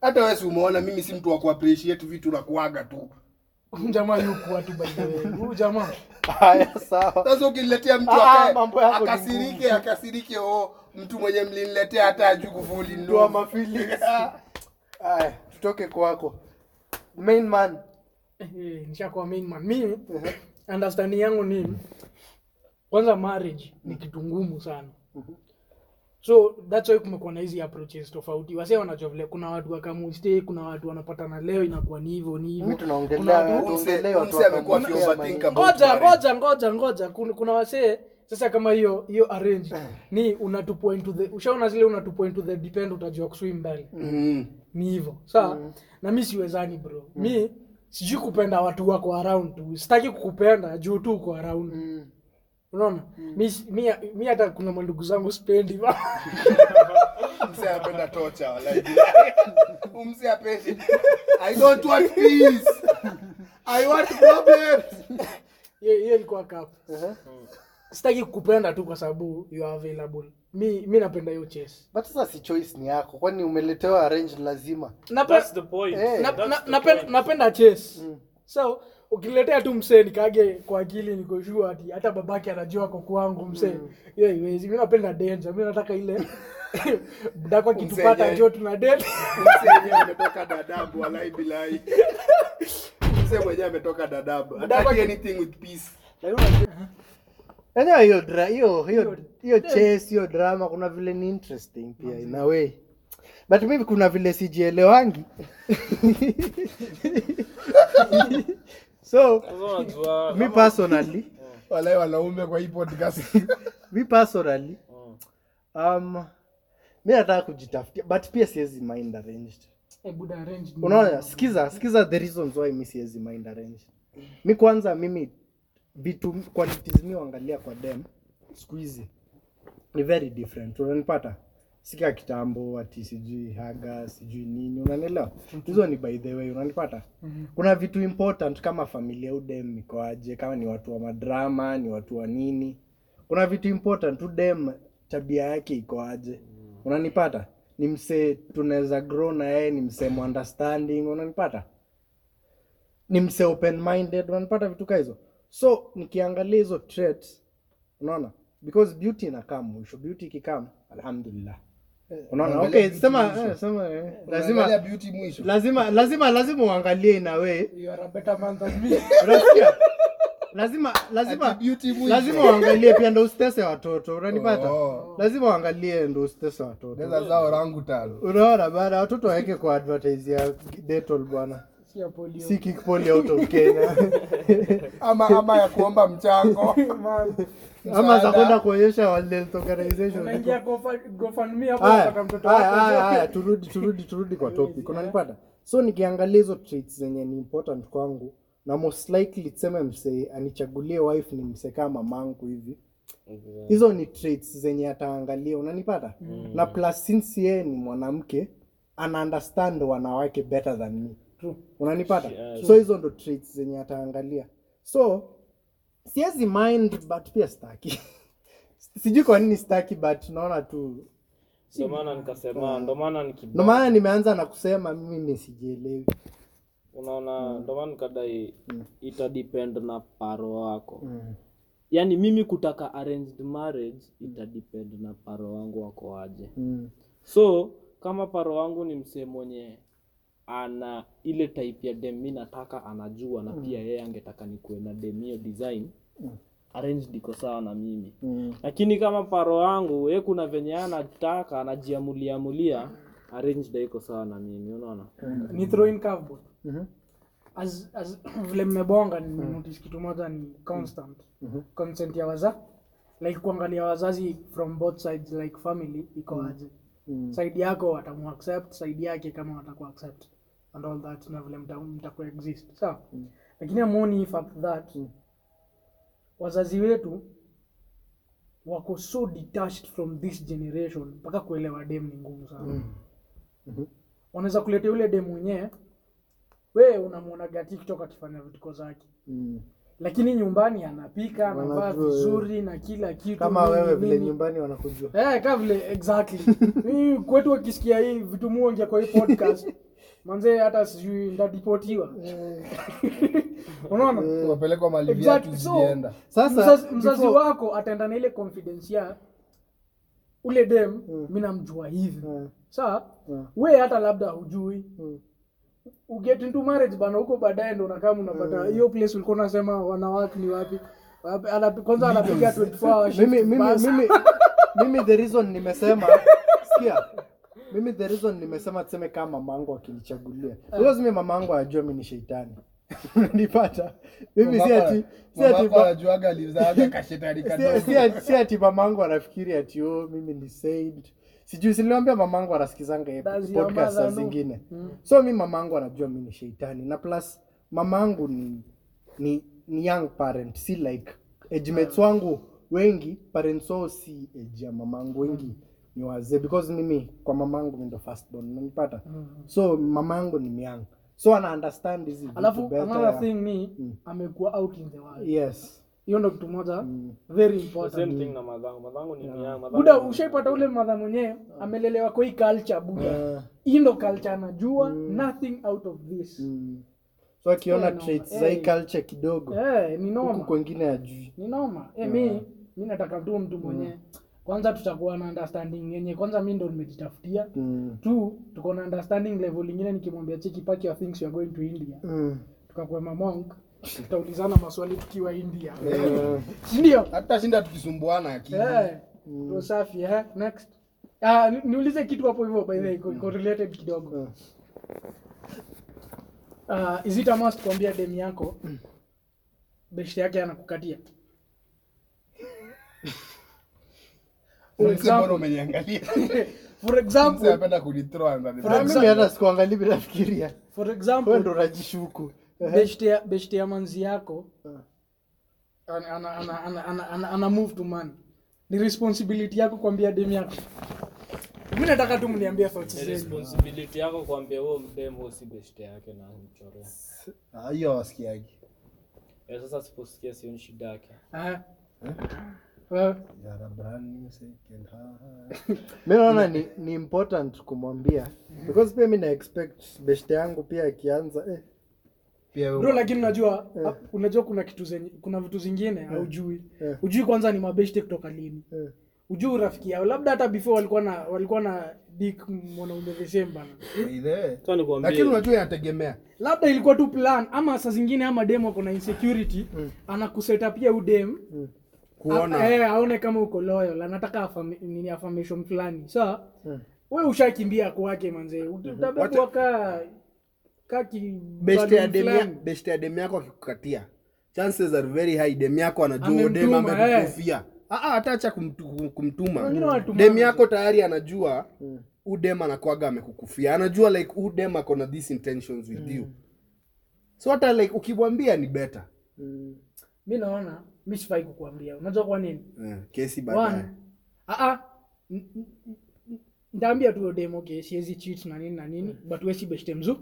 hata wewe umeona mimi si mtu wa ku appreciate vitu na kuaga tu jamaa yuko watu by the way huyu jamaa haya sawa sasa ukiniletea mtu akasirike mtu mwenye mliniletea hata ajukufuli ndoa mafili haya tutoke kwako main man nishakuwa main man mimi understanding yangu ni kwanza marriage ni kitu ngumu sana so that's why kumekuwa na hizi approaches tofauti wase wanajua vile kuna watu wakamuste kuna watu wanapatana leo inakuwa ni hivyo tunaongelea watu amekuwa overthinking ngoja kuna wase sasa kama hiyo arrange ni unatupoint to the ushaona zile unatupoint to the depend utajua kuswim mbali ni hivyo sawa na mimi siwezani bro mimi sijui kupenda watu wako around sitaki kukupenda juu tu uko around unaona mimi hata kuna ndugu zangu spendi mzee anapenda torture walahi mzee apendi I don't want peace I want problems yeye ilikuwa cup sitaki kukupenda tu kwa sababu you are available mimi napenda hiyo chess but sasa si choice ni yako kwani umeletewa arrange lazima that's the point napenda chess so ukiletea tu msee nikaage kwa akili niko jua ati hata babake anajua kwa kwangu msee hiyo haiwezi mimi napenda danger mimi nataka ile dako akitupata njoo tuna date msee yeye ametoka dadabu walai bilai msee mwenyewe ametoka dadabu ataki anything with peace ana hiyo chase hiyo drama kuna vile ni interesting pia in a way but mimi kuna vile sijielewangi so me personally wale wanaume kwa hii podcast me personally mimi nataka kujitafutia but pia siwezi mind arranged buda arranged unaona sikiza the reasons why mimi siwezi mind arranged mimi kwanza mimi vitu qualities mimi huangalia kwa dem siku hizi ni very different unanipata sika kitambo ati sijui haga sijui nini unanielewa hizo ni by the way unanipata kuna vitu important kama familia udem iko aje kama ni watu wa madrama ni watu wa nini kuna vitu important udem tabia yake iko aje unanipata ni msee tunaweza grow na yeye ni msee understanding unanipata ni msee open minded unanipata vitu kama hizo So nikiangalia hizo traits, unaona, because beauty inakaa mwisho. Beauty ikikam, alhamdulillah. Unaona, okay, sema lazima uangalie na wewe. You are a better man than me. Unasikia? Lazima uangalie pia ndio usitese watoto. Unanipata? Lazima uangalie ndio usitese watoto. Ndio zao rangu tano. Unaona bana, watoto waweke kwa advertise ya Detol bwana. Si polio out of Kenya. ama ya kuomba mchango. Ama za kwenda kuonyesha wale organization. Naingia GoFundMe hapo kwa mtoto wako. Haya, turudi kwa topic. Unanipata? So nikiangalia hizo traits zenye ni important kwangu. Na most likely tseme msee anichagulie wife ni msee kama mangu hivi. Hizo ni traits zenye ataangalia, unanipata? Na plus since yeye ni mwanamke, ana understand wanawake better than me. Unanipata? Yeah. So hizo ndo traits zenye ataangalia. So siezi mind but pia staki. Sijui kwa nini staki but naona tu. Ndio maana nikasema, ndio maana nimeanza na kusema mimi sijielewi. Unaona, ndio maana kadai ita depend na paro wako. Yaani mimi kutaka arranged marriage ita depend na paro wangu wako aje. So kama paro wangu ni msemo mwenye ana ile type ya dem mimi nataka anajua na pia yeye angetaka nikuwe na demio design, arranged iko sawa na mimi. Lakini kama paro wangu yeye kuna venye anataka anajiamulia arranged iko sawa na mimi, unaona? Ni throw in curveball. As vile mmebonga ni notice kitu moja ni constant. Consent ya wazazi, like kuangalia wazazi from both sides like family iko aje. Side yako watamu accept, side yake kama wataku accept and all that na vile mtaku exist. Sawa? Lakini amoni fact that wazazi wetu wako so detached from this generation mpaka kuelewa dem ni ngumu sana. Wanaweza kuleta yule dem mwenyewe wewe unamuona gati kutoka kifanya vitu zake. Lakini nyumbani anapika, anavaa vizuri na kila kitu. Kama wewe vile nyumbani wanakujua. Kama vile exactly. Mimi kwetu ukisikia hii vitu muonge kwa hii podcast. Manze hata sijui ndadipotiwa. Unaona? Unapelekwa malivia tu zienda. Sasa mzazi wako ataenda na ile confidence ya ule dem mimi namjua hivi. Sasa wewe hata labda hujui. You get into marriage bana huko baadaye ndo unakaa unapata hiyo place ulikuwa unasema wanawake ni wapi kwanza anapiga 24 hours. Mimi the reason nimesema tuseme kama mamangu akinichagulia because mimi mamangu ajua mimi ni shetani. Nipata mimi si ati anajuaga alizaga ka shetani kana si ati mamangu anafikiri ati mimi ni saint. Sijui siliambia mamangu anasikizanga podcast za zingine. So mimi mamangu anajua mimi ni shetani na plus mamangu ni young parent, si like age mates wangu wengi parents wao si age ya mamangu wengi ni wazee because mimi kwa mamangu mimi ndo first born, unanipata? So mamangu ni young. So ana understand hizi vitu better. Alafu another thing ni amekuwa out in the world. Yes. Hiyo ndo kitu moja very important. Same thing na madhangu ni mnyama. Buda ushaipata ule madhangu mwenyewe amelelewa kwa hii culture buda. Hii ndo culture anajua nothing out of this. So akiona traits za hii culture kidogo. Ni noma. Huko kwingine ajui. Ni noma. Mimi nataka mtu mwenyewe. Kwanza tutakuwa na understanding yenye kwanza mimi ndo nimejitafutia. Two tuko na understanding level nyingine nikimwambia cheki pack your things you are going to India. Tukakuwa monk. Tutaulizana maswali tukiwa India. Ndio. Hata shinda tukisumbuana akili. Ndio safi next. Niulize kitu hapo hivyo by the way correlated kidogo. Is it a must kuambia dem yako best yake anakukatia? Unaona umeniangalia. For example, napenda kudithrow and mimi hata sikuangalia bila fikiria. For example, wewe ndo rajishuku. Beshtia manzi yako ana move to man. Ni responsibility yako kuambia dem yako. Mimi nataka tu mniambie thoughts zenu. Ni responsibility yako kuambia wewe mdem si beshtia yake na mchorea. Hiyo wasikiaje? Sasa siposikia sio shida yake. Well, ya rabbani second mimi naona ni important kumwambia because pia mimi na expect beshtia yangu pia akianza Yeah, bro, lakini unajua unajua kuna kitu zenye kuna vitu zingine haujui. Hujui kwanza ni mabeshte kutoka lini. Hujui urafiki yao. Labda hata before walikuwa na dick mwanaume December. Ile. Lakini unajua yanategemea. Labda ilikuwa tu plan ama saa zingine ama demo kuna insecurity anakuset up ya udem. Kuona. Aone kama uko loyal. Anataka nini affirmation fulani. Sawa? Wewe ushakimbia kwake manze. Utabaki waka kaki beste ya demi yako akikukatia, chances are very high demi yako anajua demi amekufia ataacha kumtuma demi yako tayari anajua udem anakuaga amekukufia, anajua like udem ako na these intentions with you, so hata like ukimwambia ni better. Mimi naona mimi sifai kukuambia, unajua kwa nini? Kesi baadaye ndaambia tu demo okay, siwezi cheat na nini but wewe si beshte mzuri.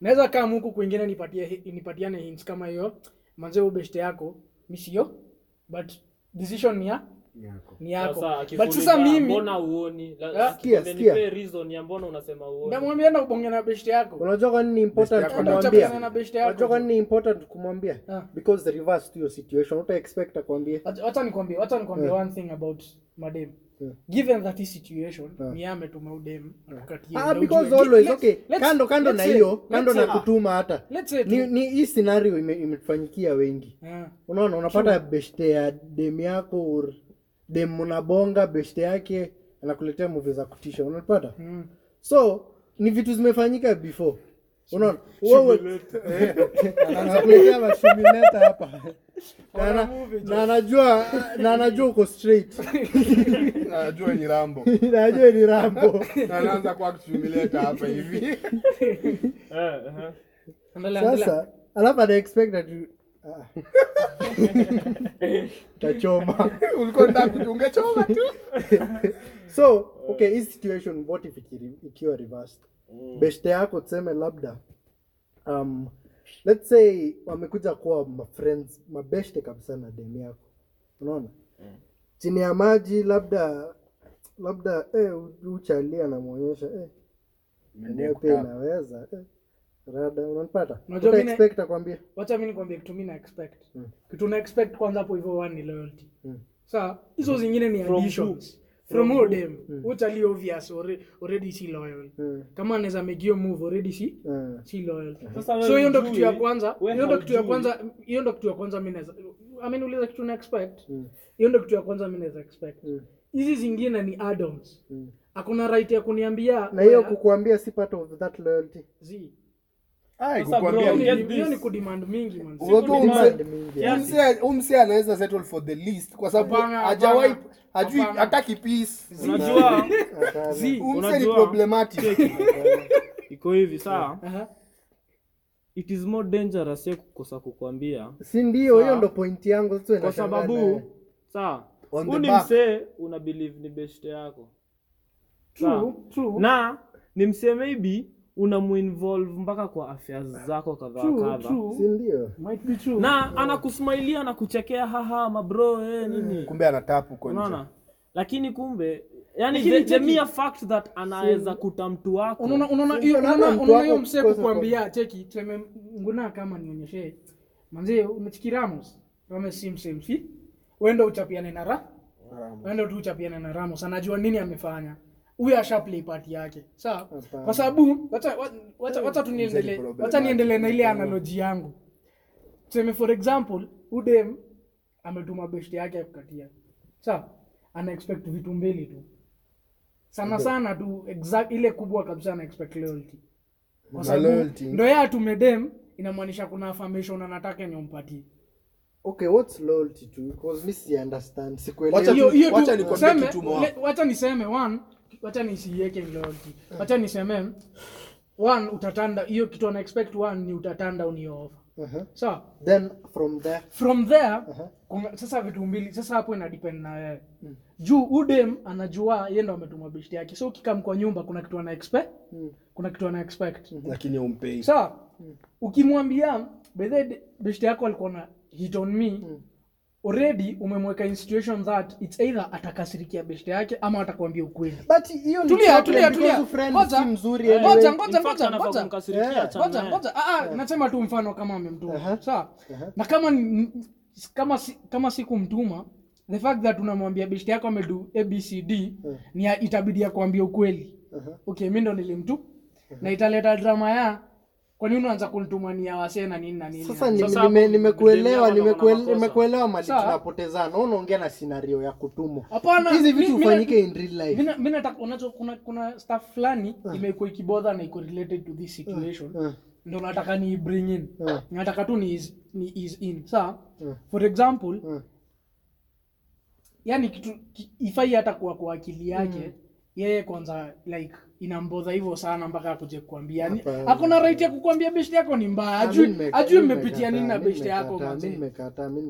Naweza kama huko kwingine nipatiane hints kama hiyo, manze wewe beshte yako mimi sio, but decision ni yako. But sasa mimi mbona uoni? Nipe reason ya mbona unasema uoni. Ndamwambia enda kubongea na beshte yako. Unajua kwa nini important kumwambia? Unajua kwa nini important kumwambia? Because the reverse to your situation. Uta expect akwambie. Acha nikwambie one thing about madem. Given that this situation niame tumeudem atukatie because always okay kando na hiyo kando na kutuma hata ni hii scenario imetufanyikia wengi. Unaona unapata beshte ya demi yako or demu na bonga beshte yake anakuletea movie za kutisha, unapata so ni vitu zimefanyika before. Unaona wewe anakuletea mashimileta hapa na anajua uko straight. Najua ni rambo na anaanza kwa accumulate hapa hivi. Sasa alafu they expect that you tachoma ulikuwa ndani ungechoma tu. So okay, hii situation what if ikiwa reversed? Beshte yako tuseme labda let's say wamekuja kwa my friends mabeshte kabisa na demi yako, unaona chini ya maji labda uchalia na muonyesha ndio naweza rada, unanipata? Uta expect akwambia wacha mimi nikwambie kitu mimi na expect kitu na expect kwanza hapo hivyo one ni loyalty. Sasa hizo zingine ni additions from all them utali obvious already si loyal. Kama anaweza make you move already si loyal. So hiyo ndio kitu ya kwanza. Mimi naweza ameniuliza kitu na expect. Hiyo ndio kitu ya kwanza mimi naweza expect. Hizi zingine ni add-ons. Hakuna right ya kuniambia. Na hiyo kukuambia si part of that loyalty. Kukuambia hiyo ni kudemand mingi man. Umse anaweza settle for the least kwa sababu hajawahi ajui hataki peace. Unajua umse ni problematic. Iko hivi sawa? It is more dangerous ya kukosa kukuambia. Si ndio hiyo ndo point yangu sasa. Kwa sababu sawa? Unimse una believe ni best yako. True. Na nimse maybe unamuinvolve mpaka kwa afya zako kadhaa. Si ndio? Might be true. Na anakusmailia na kuchekea haha mabro nini. Kumbe anatapu huko nje. Unaona? Lakini kumbe yani the mere fact that anaweza kutamtu wako. Unaona hiyo mse kukuambia cheki tuseme nguna kama nionyeshe. Manze umechikira Ramos. Ramos simsi. Wenda uchapiane na Ramos. Wenda tu uchapiane na Ramos. Anajua nini amefanya. Huyu asha play part yake. Sawa? Kwa sababu wacha tuniendelee. Wacha niendelee na ile analogy yangu. Tuseme for example, udem ametuma beshte yake kukatia. Sawa? Ana expect vitu mbili tu. Sana tu exact ile kubwa kabisa ana expect loyalty. Kwa sababu ndio yeye atumedem inamaanisha kuna affirmation anataka nimpatie. Okay, what's loyalty to? Because mimi understand. Sikuelewi. Wacha nikwambie kitu moja. Wacha niseme one wacha nisiweke loyalty. Wacha niseme one utatanda hiyo kitu na expect one ni utatanda uni offer. So then from there sasa vitu mbili sasa hapo ina depend na wewe. Juu udem anajua yeye ndo ametuma beshte yake. So ukikam kwa nyumba kuna kitu ana expect. Kuna kitu ana expect lakini umpei. So ukimwambia beshte yako alikuwa na hit on me already umemweka in situation that it's either atakasirikia beshte yake ama atakwambia ukweli. But hiyo ni tulia ngoja mzuri anyway. Ngoja nasema tu mfano kama amemtuma sawa na kama sikumtuma the fact that unamwambia beshte yako amedu ABCD ni itabidi ya kuambia ukweli. Okay, mimi ndo nilimtu na italeta drama ya kwa nini unaanza kunitumania wase na nini na nini. Sasa nimekuelewa mali tunapotezana. Unaongea na scenario ya kutumwa. Hizi vitu ufanyike in real life. Mimi nataka unacho kuna stuff fulani imekuwa ikibother na iko related to this situation. Ndio nataka ni bring in. Nataka tu ni is in. Sawa? For example, yani kitu ifai hata kwa akili yake yeye kwanza like inambodha hivyo sana mpaka akuje kukuambia. Yani hakuna right ya kukuambia beshte yako ni mbaya. Ajui mmepitia nini na beshte yako mzee.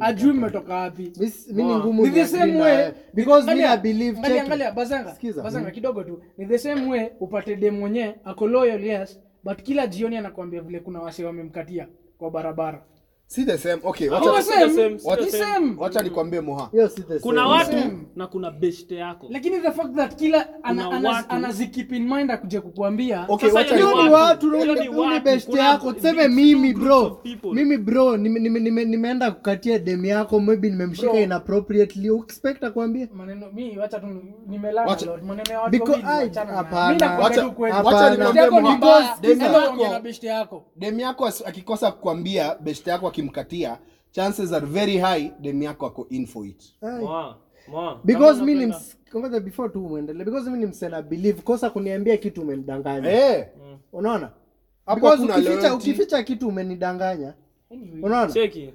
Ajui mmetoka wapi. Mimi ngumu. Ni the same way because I believe check. Angalia bazanga kidogo tu. Ni the same way upate dem mwenyewe ako loyal yes but kila jioni anakuambia vile kuna wase wamemkatia kwa barabara. Si the same. Okay, wacha nikwambie Moha. Yes, si the same. Kuna watu na kuna beshte yako. Lakini the fact that kila anazikeep in mind akuje kukuambia. Okay, wacha ni watu ni beshte yako. Tuseme mimi bro. Nimeenda kukatia dem yako, maybe nimemshika inappropriately. Expect akwambie? Maneno mimi wacha tu nimelala lord. Maneno ya watu hapana. Wacha nikwambie Moha. Dem yako akikosa kukuambia beshte yako kimkatia, chances are very high dem yako ako in for it. Because mimi nimekwambia before tu muendelee because mimi nimsema believe kosa kuniambia kitu umenidanganya. Unaona? Hapo kuna ukificha kitu umenidanganya. Unaona? Cheki.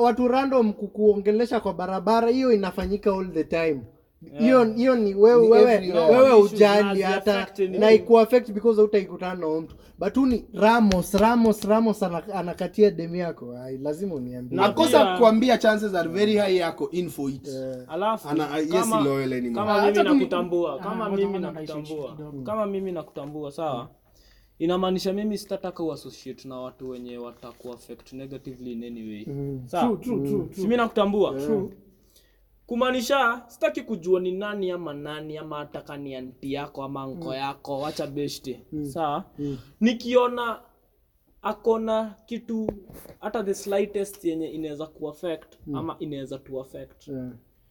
Watu random kukuongelesha kwa barabara hiyo inafanyika all the time. Hiyo ni wewe ujali hata na ikuaffect because hutaikutana na mtu. But uni Ramos anakatia demu yako. Lazima uniambie. Na kosa kukuambia chances are very high yako in for it. Alafu kama mimi nakutambua sawa. Inamaanisha mimi sitataka uassociate na watu wenye watakuaffect negatively in any way. Sawa? True. Mimi nakutambua. True. Kumaanisha sitaki kujua ni nani ama nataka ni anti yako ama uncle yako wacha beshte sawa. Nikiona akona kitu hata the slightest yenye inaweza kuaffect ama inaweza to affect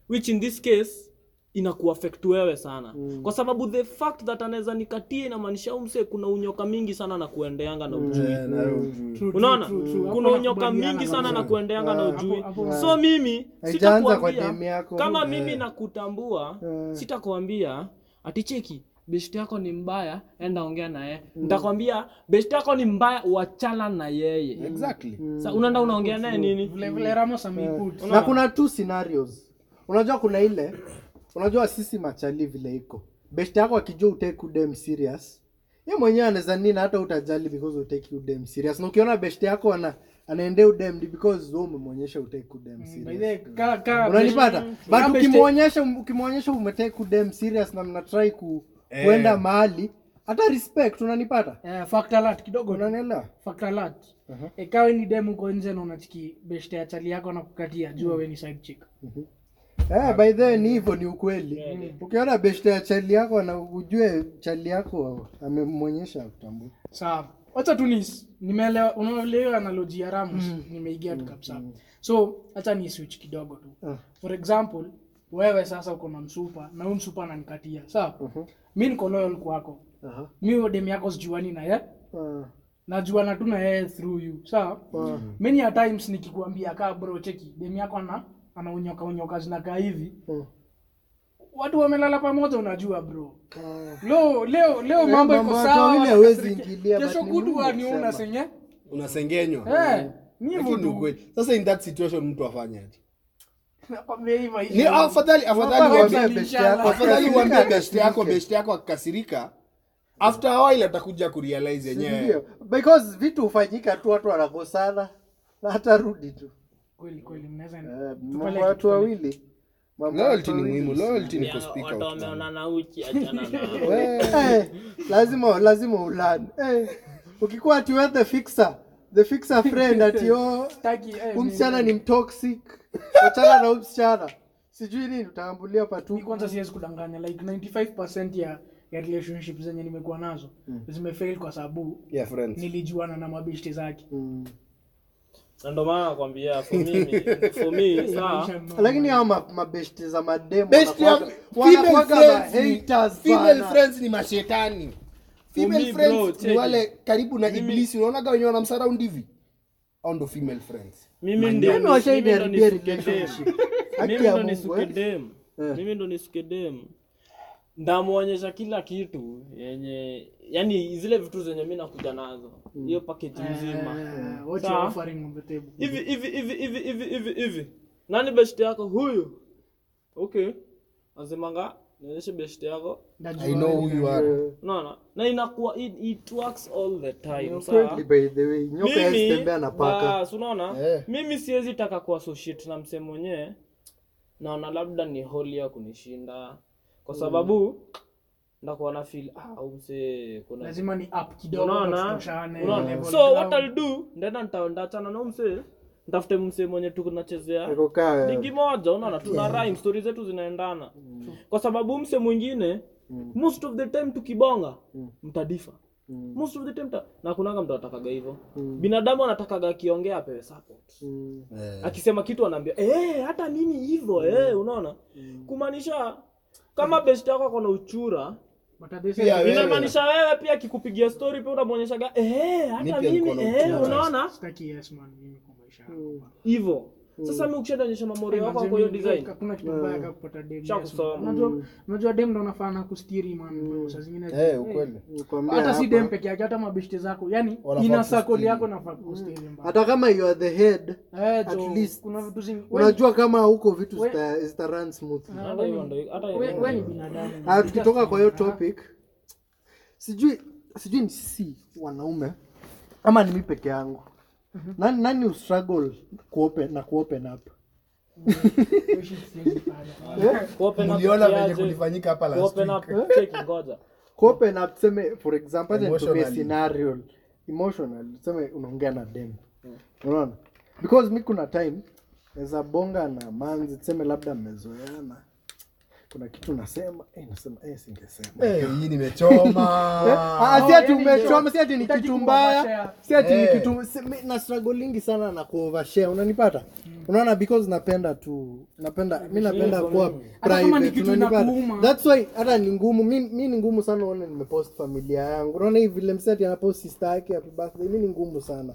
which in this case inakuaffect wewe sana kwa sababu the fact that anaweza nikatie inamaanisha mse kuna unyoka mingi sana na kuendeanga na ujui. Unaona kuna unyoka mingi sana na kuendeanga na ujui. So mimi sitakuambia kama mimi nakutambua sitakuambia ati cheki beshte yako ni mbaya enda ongea na yeye. Nitakwambia beshte yako ni mbaya uachana na yeye. Exactly. Sasa unaenda unaongea naye nini? Vile Ramos ameikuta. Na kuna two scenarios. Unajua kuna ile unajua sisi machali vile iko. Beshte yako akijua utake udem serious, yeye mwenyewe anaweza nini hata utajali because utake udem serious. Na ukiona beshte yako anaendea udem because wewe umemonyesha utake udem serious. Unanipata? But ukimonyesha umetake udem serious na mna try kuenda mahali, hata respect unanipata? Factor alert kidogo unanielewa? Factor alert. Ikawa ni dem uko nje na unachiki beshte ya chali yako na kukatia jua wewe ni side chick. By the way ni hivyo ni ukweli. Ukiona beshte ya chali yako na ujue chali yako amemonyesha kutambua. Sawa. Acha tunis. Nimeelewa unaelewa analogy ya Ramos. Nimeigia kabisa. So acha ni switch kidogo tu. For example, wewe sasa uko na msupa na huyo msupa ananikatia. Sawa? Mimi niko loyal kwako. Mimi dem yako sijuani na yeye. Najuana tu na yeye through you. Sawa? Many a times nikikwambia ka bro cheki dem yako anaonyoka zinakaa hivi. Watu wamelala pamoja unajua bro. Leo mambo yako sawa. Mimi hawezi ingilia basi. Kesho kutwa ni unasengenywa. Mimi ndio kweli. Sasa in that situation mtu afanye aje? Ni afadhali uambie beshte yako akikasirika. After a while atakuja kurealize yenyewe. Because vitu hufanyika tu watu wanakosana na hata rudi tu. Kweli mnaweza tupale watu wawili. Loyalty ni muhimu. Loyalty ni kuspeak out. Wataonana uchi achana na. Lazima ulani. Ukikuwa ati wewe the fixer They fix a friend at your umsichana ni mtoxic. Wachana na umsichana. Sijui nini utaambulia patu. Ni kwanza siwezi kudanganya like 95% ya relationships zenye nimekuwa nazo zimefail kwa sababu ya friends. Nilijuana na mabishti zake. Ndio maana nakwambia for me saa lakini hao mabishti za mademo wanakuwa haters, female friends ni mashetani. Female friends ni wale karibu na iblisi. Unaona gawa wenye wanamsurround hivi. Ondo female friends. Mimi ndio nisukede relationship. Mimi ndo nisukede dem. Ndamuonyesha kila kitu yenye yani zile vitu zenye mimi nakuja nazo. Hiyo package nzima. What you offering on the table? Hivi. Nani best yako huyu? Okay. Azimanga nionyeshe best yako. I know who you are. No. Na inakuwa it works all the time sana. By the way, nyoka hastembea na paka. Unaona? Mimi siwezi taka ku associate na msemo mwenyewe. Naona labda ni holi ya kunishinda. Kwa sababu ndakuwa na feel mse kuna lazima ni up kidogo tutoshane. So what I'll do ndenda nitaondachana na mse ndafute mse mwenye tunachezea ningi moja unaona tuna rhyme stories zetu zinaendana kwa sababu mse mwingine most of the time tukibonga mtadifa most of the time na kunanga mtu atakaga hivyo binadamu anatakaga kiongea apewe support akisema kitu anaambia hata mimi hivyo unaona kumaanisha kama best yako akona uchura inamaanisha wewe pia akikupigia story pia unamuonyeshaga hata mimi unaona sitaki yes man mimi kwa maisha yangu hivyo sasa mimi ukishaonyesha memory yako kwa hiyo design hakuna kitu mbaya kupata dem unajua dem ndo unafanya kustiri man saa zingine ukweli hata si dem pekee yake hata mabishte zako yani ina circle yako na kustiri mbaya hata kama you are the head at least kuna vitu zingi unajua kama huko vitu zita run smooth hata wewe ni binadamu tukitoka kwa hiyo topic sijui ni sisi wanaume ama ni mimi peke yangu. Nani you struggle ku open up? Ku open up sema for example ni scenario emotional sema unaongea na dem. Unaona? Because mimi kuna time za bonga na manzi sema labda mmezoeana. Kuna kitu nasema singesema. Hii nimechoma. Si ati umechoma, si ati ni kitu mbaya. Si ati ni kitu na struggling sana na overshare. Unanipata? Unaona because napenda kwa private. Unanipata? That's why hata ni ngumu. Mimi ni ngumu sana uone nimepost familia yangu. Unaona hivi vile mseti anapost sister yake happy birthday. Mimi ni ngumu sana.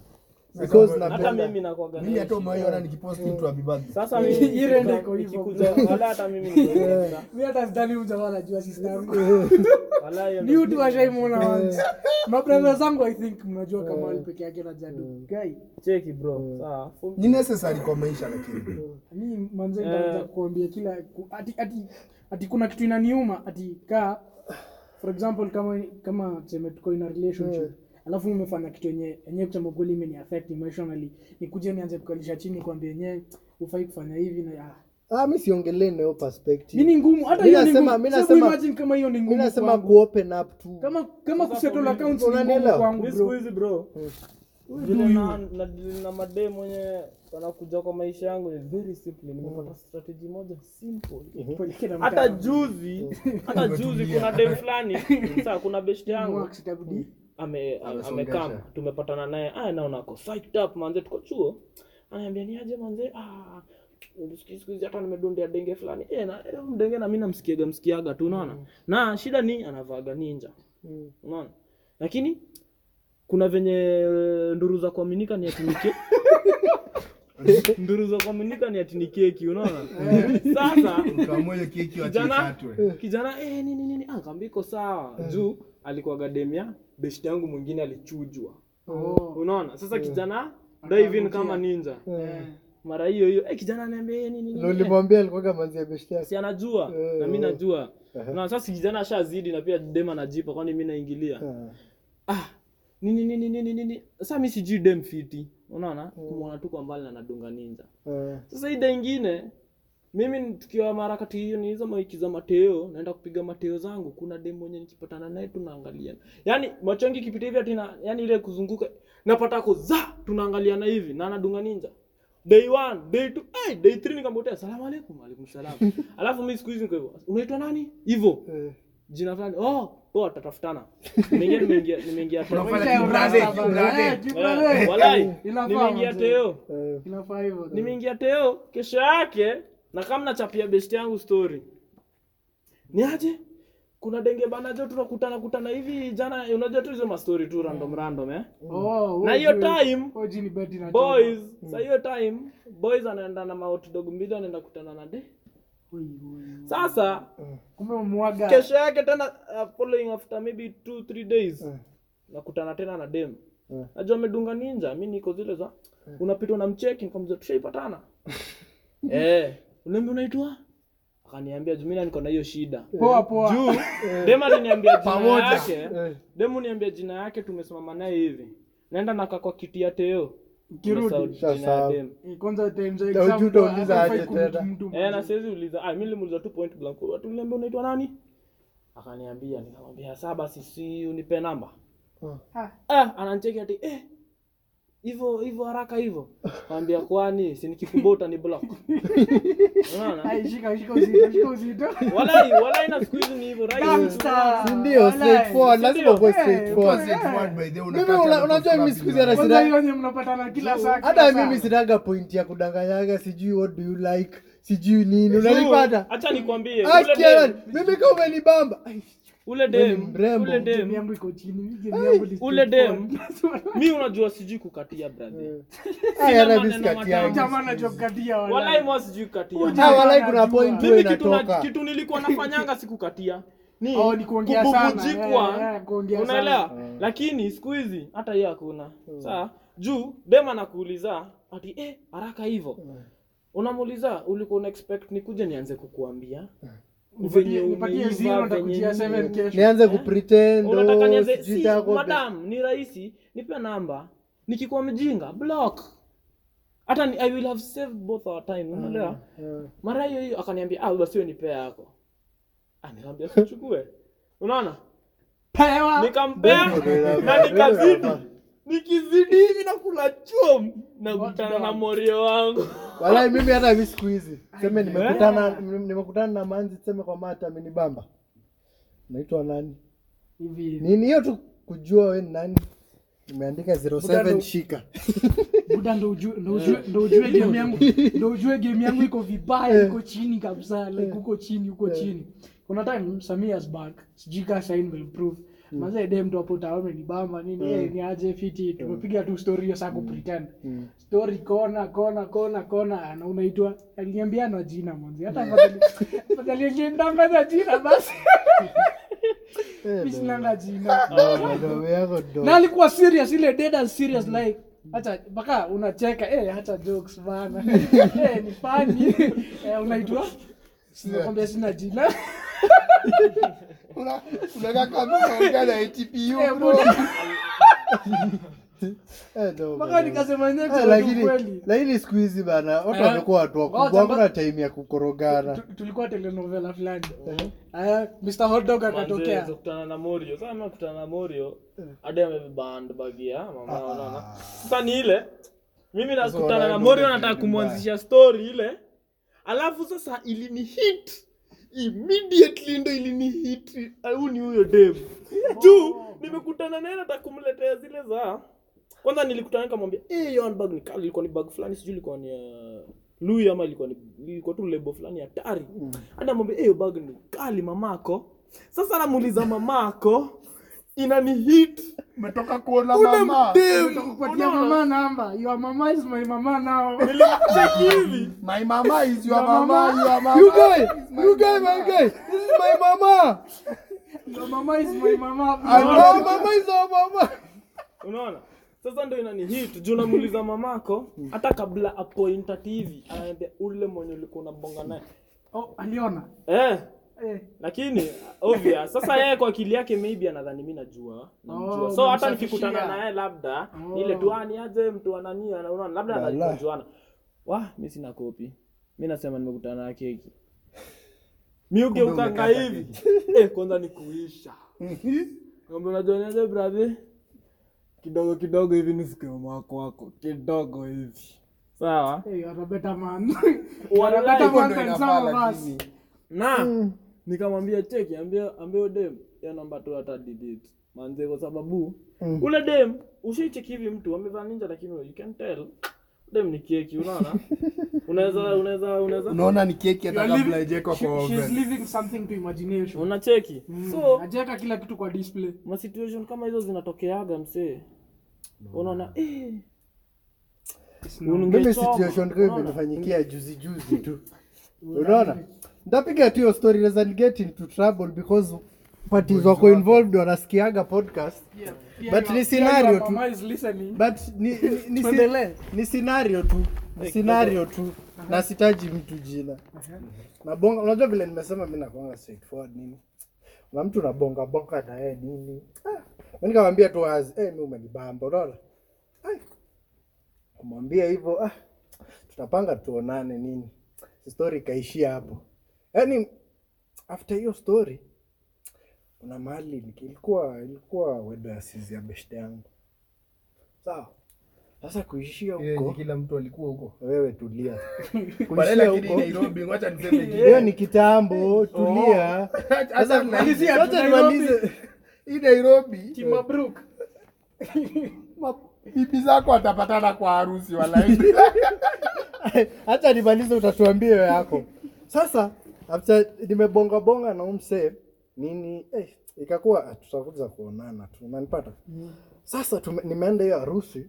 Because hata mimi nakoga mimi hata mimi ana nikipost mtu happy birthday sasa mimi ile ndiko hivyo wala hata mimi mimi hata sidani mjama anajua sister yangu wala yeye ni mtu ashaimona wanzi mabrother zangu I think mnajua kama ni peke yake na jadu guy check bro sawa ni necessary kwa maisha lakini mimi manze nitaanza kuambia kila ati kuna kitu inaniuma ati ka for example kama tuseme tuko in a relationship alafu umefanya kitu yenye kusema kweli imeni affect emotionally nikuje nianze kukalisha chini kwambie yenyewe ufai kufanya hivi na mimi siongelee nayo perspective mimi ni ngumu hata hiyo mimi nasema imagine kama hiyo ni ngumu mimi nasema ku open up tu kama kusettle account unanielewa this is bro na madem mwenye wanakuja kwa maisha yangu ni very simple nimepata strategy moja simple hata juzi kuna dem fulani sasa kuna best yangu amekama tumepatana naye naona uko fight up manze tuko chuo ananiambia niaje manze siku hizi hata nimedondea denge fulani na denge na mimi namsikiaga tu unaona na shida ni anavaaga ninja unaona lakini kuna venye nduru za kuaminika ni atinike nduru za kuaminika ni atinike unaona sasa ukamoyo keki watikatwe kijana nini angambiko sawa juu alikuwa gademia best yangu mwingine alichujwa unaona sasa kijana dive in kama ninja mara hiyo kijana ananiambia nini nilimwambia alikuwa kama nzia best yake si anajua na mimi najua na sasa kijana ashazidi na pia dem anajipa kwani mimi naingilia nini sasa mimi sijui dem fiti unaona kumwona tu kwa mbali na nadunga ninja sasa hii nyingine Mimi tukiwa marakati hiyo ni hizo maikiza Mateo, naenda kupiga Mateo zangu, kuna demo mwenye nikipatana naye tunaangaliana. Yaani macho yangu ikipitia hivi atina, yaani ile kuzunguka napata ko za tunaangaliana hivi na anadunga ninja. Day 1, day 2, hey, day 3 nikambotea asalamu alaykum, alaykum salam. Alafu mimi siku hizi niko hivyo. Unaitwa nani? Hivyo. Jina fulani. Oh, poa tutatafutana. Nimeingia. Unafanya urade. Walai. Nimeingia Teo. Inafaa hivyo. Nimeingia Teo kesho yake. Na kama nachapia best yangu story. Ni aje? Kuna denge bana jo tunakutana hivi jana unajua tu hizo ma story tu random na hiyo time boys, sa hiyo time boys anaenda na hot dog mbili anaenda kukutana na de. Sasa kumbe mwaga. Kesho yake tena following after maybe 2-3 days nakutana tena na dem. Najua amedunga ninja, mimi niko zile za unapita na mcheki nikamza tushaipatana. Ulembe unaitwa? Akaniambia Jumila niko na hiyo shida. Poa. Juu dema aliniambia jina yake. Demu niambia jina yake tumesimama naye hivi. Naenda nakaa kwa kiti ya Teo. Kirudi sasa. Kwanza utaenjoy exam. Utauliza aje tena? Na siwezi uliza. Mimi nilimuuliza tu point blank. Watu niambia unaitwa nani? Akaniambia nikamwambia saba sisi unipe namba. Ananicheki ati Hivyo haraka hivyo. Mwambia kwani si nikikubota ni block. Unaona? Shika uzito. Walai na siku hizi ni hivyo right. Ndio straightforward, lazima go straightforward. Unajua mimi siku hizi ana shida. Wao wenyewe mnapatana kila saa. Hata mimi sinaga point ya kudanganyaga, sijui what do you like, sijui nini. Unanipata? Acha nikwambie. Mimi kama umenibamba. Ule dem yangu iko chini mimi unajua sijui kukatia brother. Jamaa anajua kukatia wala. Walai mwa sijui kukatia. Walai kuna point wewe inatoka. Kitu nilikuwa nafanyanga sikukakatia. Ni kuongea sana. Unaelewa? Lakini siku hizi hata yeye hakuna. Sawa? Juu dem anakuuliza ati haraka hivyo. Unamuuliza ulikuwa una expect nikuje nianze kukuambia? Nipatie 0 nitakujia 7 kesho. Nianze kupretend. Unataka nianze si madam ni rahisi nipe namba. Nikikuwa mjinga block. Hata I will have saved both our time. Unaelewa? Mara hiyo akaniambia basi wewe nipe yako. Ananiambia sichukue. Unaona? Pewa. Nikampea na nikazidi. Nikizidi hivi nakula chom na kutana na morio wangu. Walai mimi hata mimi siku hizi. Sema nimekutana na manzi sema kwa mata amenibamba. Naitwa nani? Hivi. Nini hiyo tu kujua wewe nani? Nimeandika 07 shika. Buda ndio ujue game yangu. Ndio ujue game yangu iko vibaya, iko chini kabisa, like uko chini. Kuna time Samia's back. Sijika sign will prove. Maze dem tu hapo tawe ni bamba nini ni aje fiti tumepiga tu story ya saku pretend story kona na unaitwa aliniambia na jina mwanzo hata kwa nilienda na jina basi mimi sina jina na alikuwa serious ile dead and serious like acha baka unacheka acha jokes bana ni funny unaitwa sinakwambia sina jina Unaga kama ongea ATPU bro. Ndio. Magari kasemanya kweli. Lakini siku hizi bana watu wamekuwa watu wakubwa kuna time ya kukorogana. Tulikuwa telenovela fulani. Mr Hot Dog akatokea. Kukutana na Morio. Sasa mnakutana na Morio. Ade amebeba handbagia mama unaona. Sasa ni ile mimi nakutana na Morio nataka kumwanzisha story ile. Alafu sasa ilinihit. Immediately ndo ilinihiti au ni huyo dem. Tu nimekutana naye nataka kumletea zile za. Kwanza nilikutana nikamwambia, hiyo handbag ni kali, ilikuwa ni bag fulani sijui ilikuwa ni Louis ama ilikuwa tu label fulani hatari. Anamwambia, "Hiyo bag ni kali mamako." Sasa namuuliza mamako, inanihit. Umetoka kuona mama. Nitakupatia mama namba. Your mama is my mama now. Nilikucheki hivi. My mama is your mama. Your mama. You guys, my guys. This is my mama. Your mama is my mama. Your mama is your mama. Unaona? Sasa ndio inanihit. Juu namuuliza mamako hata kabla appointa TV, anaambia ule mwenye ulikuwa unabonga naye. Aliona? Lakini obvious sasa yeye kwa akili yake maybe anadhani mimi najua so hata nikikutana naye labda ile tuani aje mtu anania anaona labda anajuana mimi sina copy Mimi nasema nimekutana na keki. Mimi ukiukanga hivi. Kwanza nikuisha. Ngombe unajiona brother. Kidogo kidogo hivi ni sikio mwako wako. Kidogo hivi. Sawa? Hey, ana better man. Ana better man sana basi. Na nikamwambia cheki, ambie dem ya namba 2 hata delete. Manze kwa sababu ule dem usicheki hivi mtu amevaa ninja lakini you can tell dem ni keki unaona? Unaweza unaona ni keki hata kabla haijekwa kwa oven. She's leaving something to imagination. Unacheki. So ajeka kila kitu kwa display. Ma situation kama hizo zinatokeaga msee. Unaona Mimi situation gani inafanyikia juzi tu. Unaona? Ndapiga tu hiyo story lazima get into trouble because parties wako involved wanasikiaga podcast. Yeah. But ni scenario tu. But ni scenario tu. Na sitaji mtu jina. Na bonga unajua vile nimesema mimi nakuanga straightforward nini. Na mtu na bonga na yeye nini. Mimi nikamwambia tu mimi umenibamba unaona? Kumwambia hivyo tutapanga tuonane nini. Story kaishia hapo. Yaani after hiyo story kuna mahali ilikuwa wedo ya sisi ya beshte yangu. Sawa. Sasa kuishia huko. Yeye kila mtu alikuwa huko. Wewe tulia. Kuishia huko Nairobi, acha niseme hivi. Yeye ni kitambo, tulia. Sasa malizia tumalize. Hii Nairobi, Kimabruk. Bibi zako atapatana kwa harusi walahi. Acha nimalize utatuambia wewe yako. Sasa after nimebonga na umse nini ikakuwa tutakuja kuonana tu unanipata. Sasa nimeenda hiyo harusi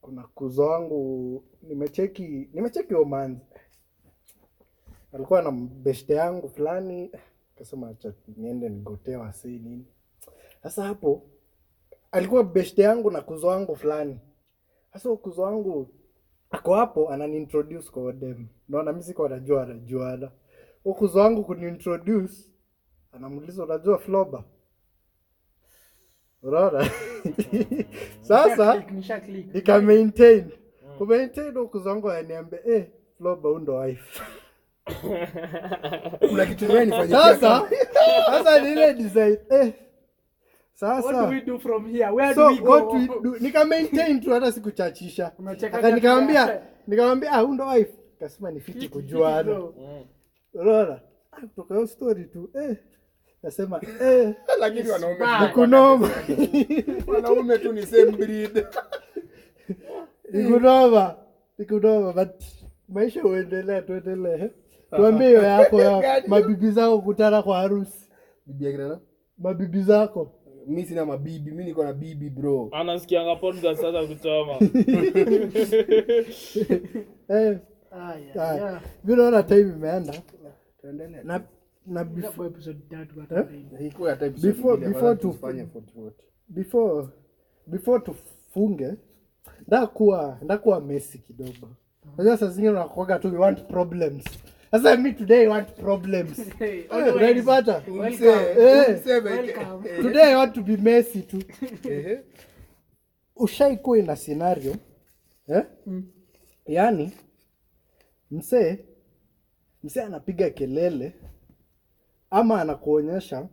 kuna kuzo wangu nimecheki Oman. Alikuwa na beshte yangu fulani akasema acha niende nigotewa si nini. Sasa hapo alikuwa beshte yangu na kuzo wangu fulani. Sasa kuzo wangu ako hapo ananiintroduce kwa dem. Naona mimi siko najua. Kuzo wangu kuniintroduce anamuuliza unajua Floba. Rara. Sasa nika maintain. Kumaintain kuzo wangu ananiambia Floba undo wife. Kuna kitu gani fanya? Sasa nile decide Sasa, what do we do from here? Where do we go? Nika maintain tu hata sikuchachisha. Nikamwambia hundo wife. Kasema nifiti kujua ana. Unaona? Kutoka hiyo story tu. Nasema lakini wanaume tu ni same breed. Ikunova but maisha uendelee. Tuambie yako mabibi zao kutana kwa harusi. Bibi yako? Mabibi zako. Mimi sina mabibi, mimi niko na bibi bro. Anasikianga podcast sasa kuchoma. Unaona time imeenda. Tuendelee. Na before episode 3 tukaenda. Hiko ya type before tufanye 44. Before tufunge ndakuwa messy kidogo. Unajua sasa zingine unakoga tu we want problems. Sasa mimi today I want problems. Ready butter? Welcome. Today I want to be messy too. Ushaikuwa na scenario. Yaani msee anapiga kelele ama anakuonyesha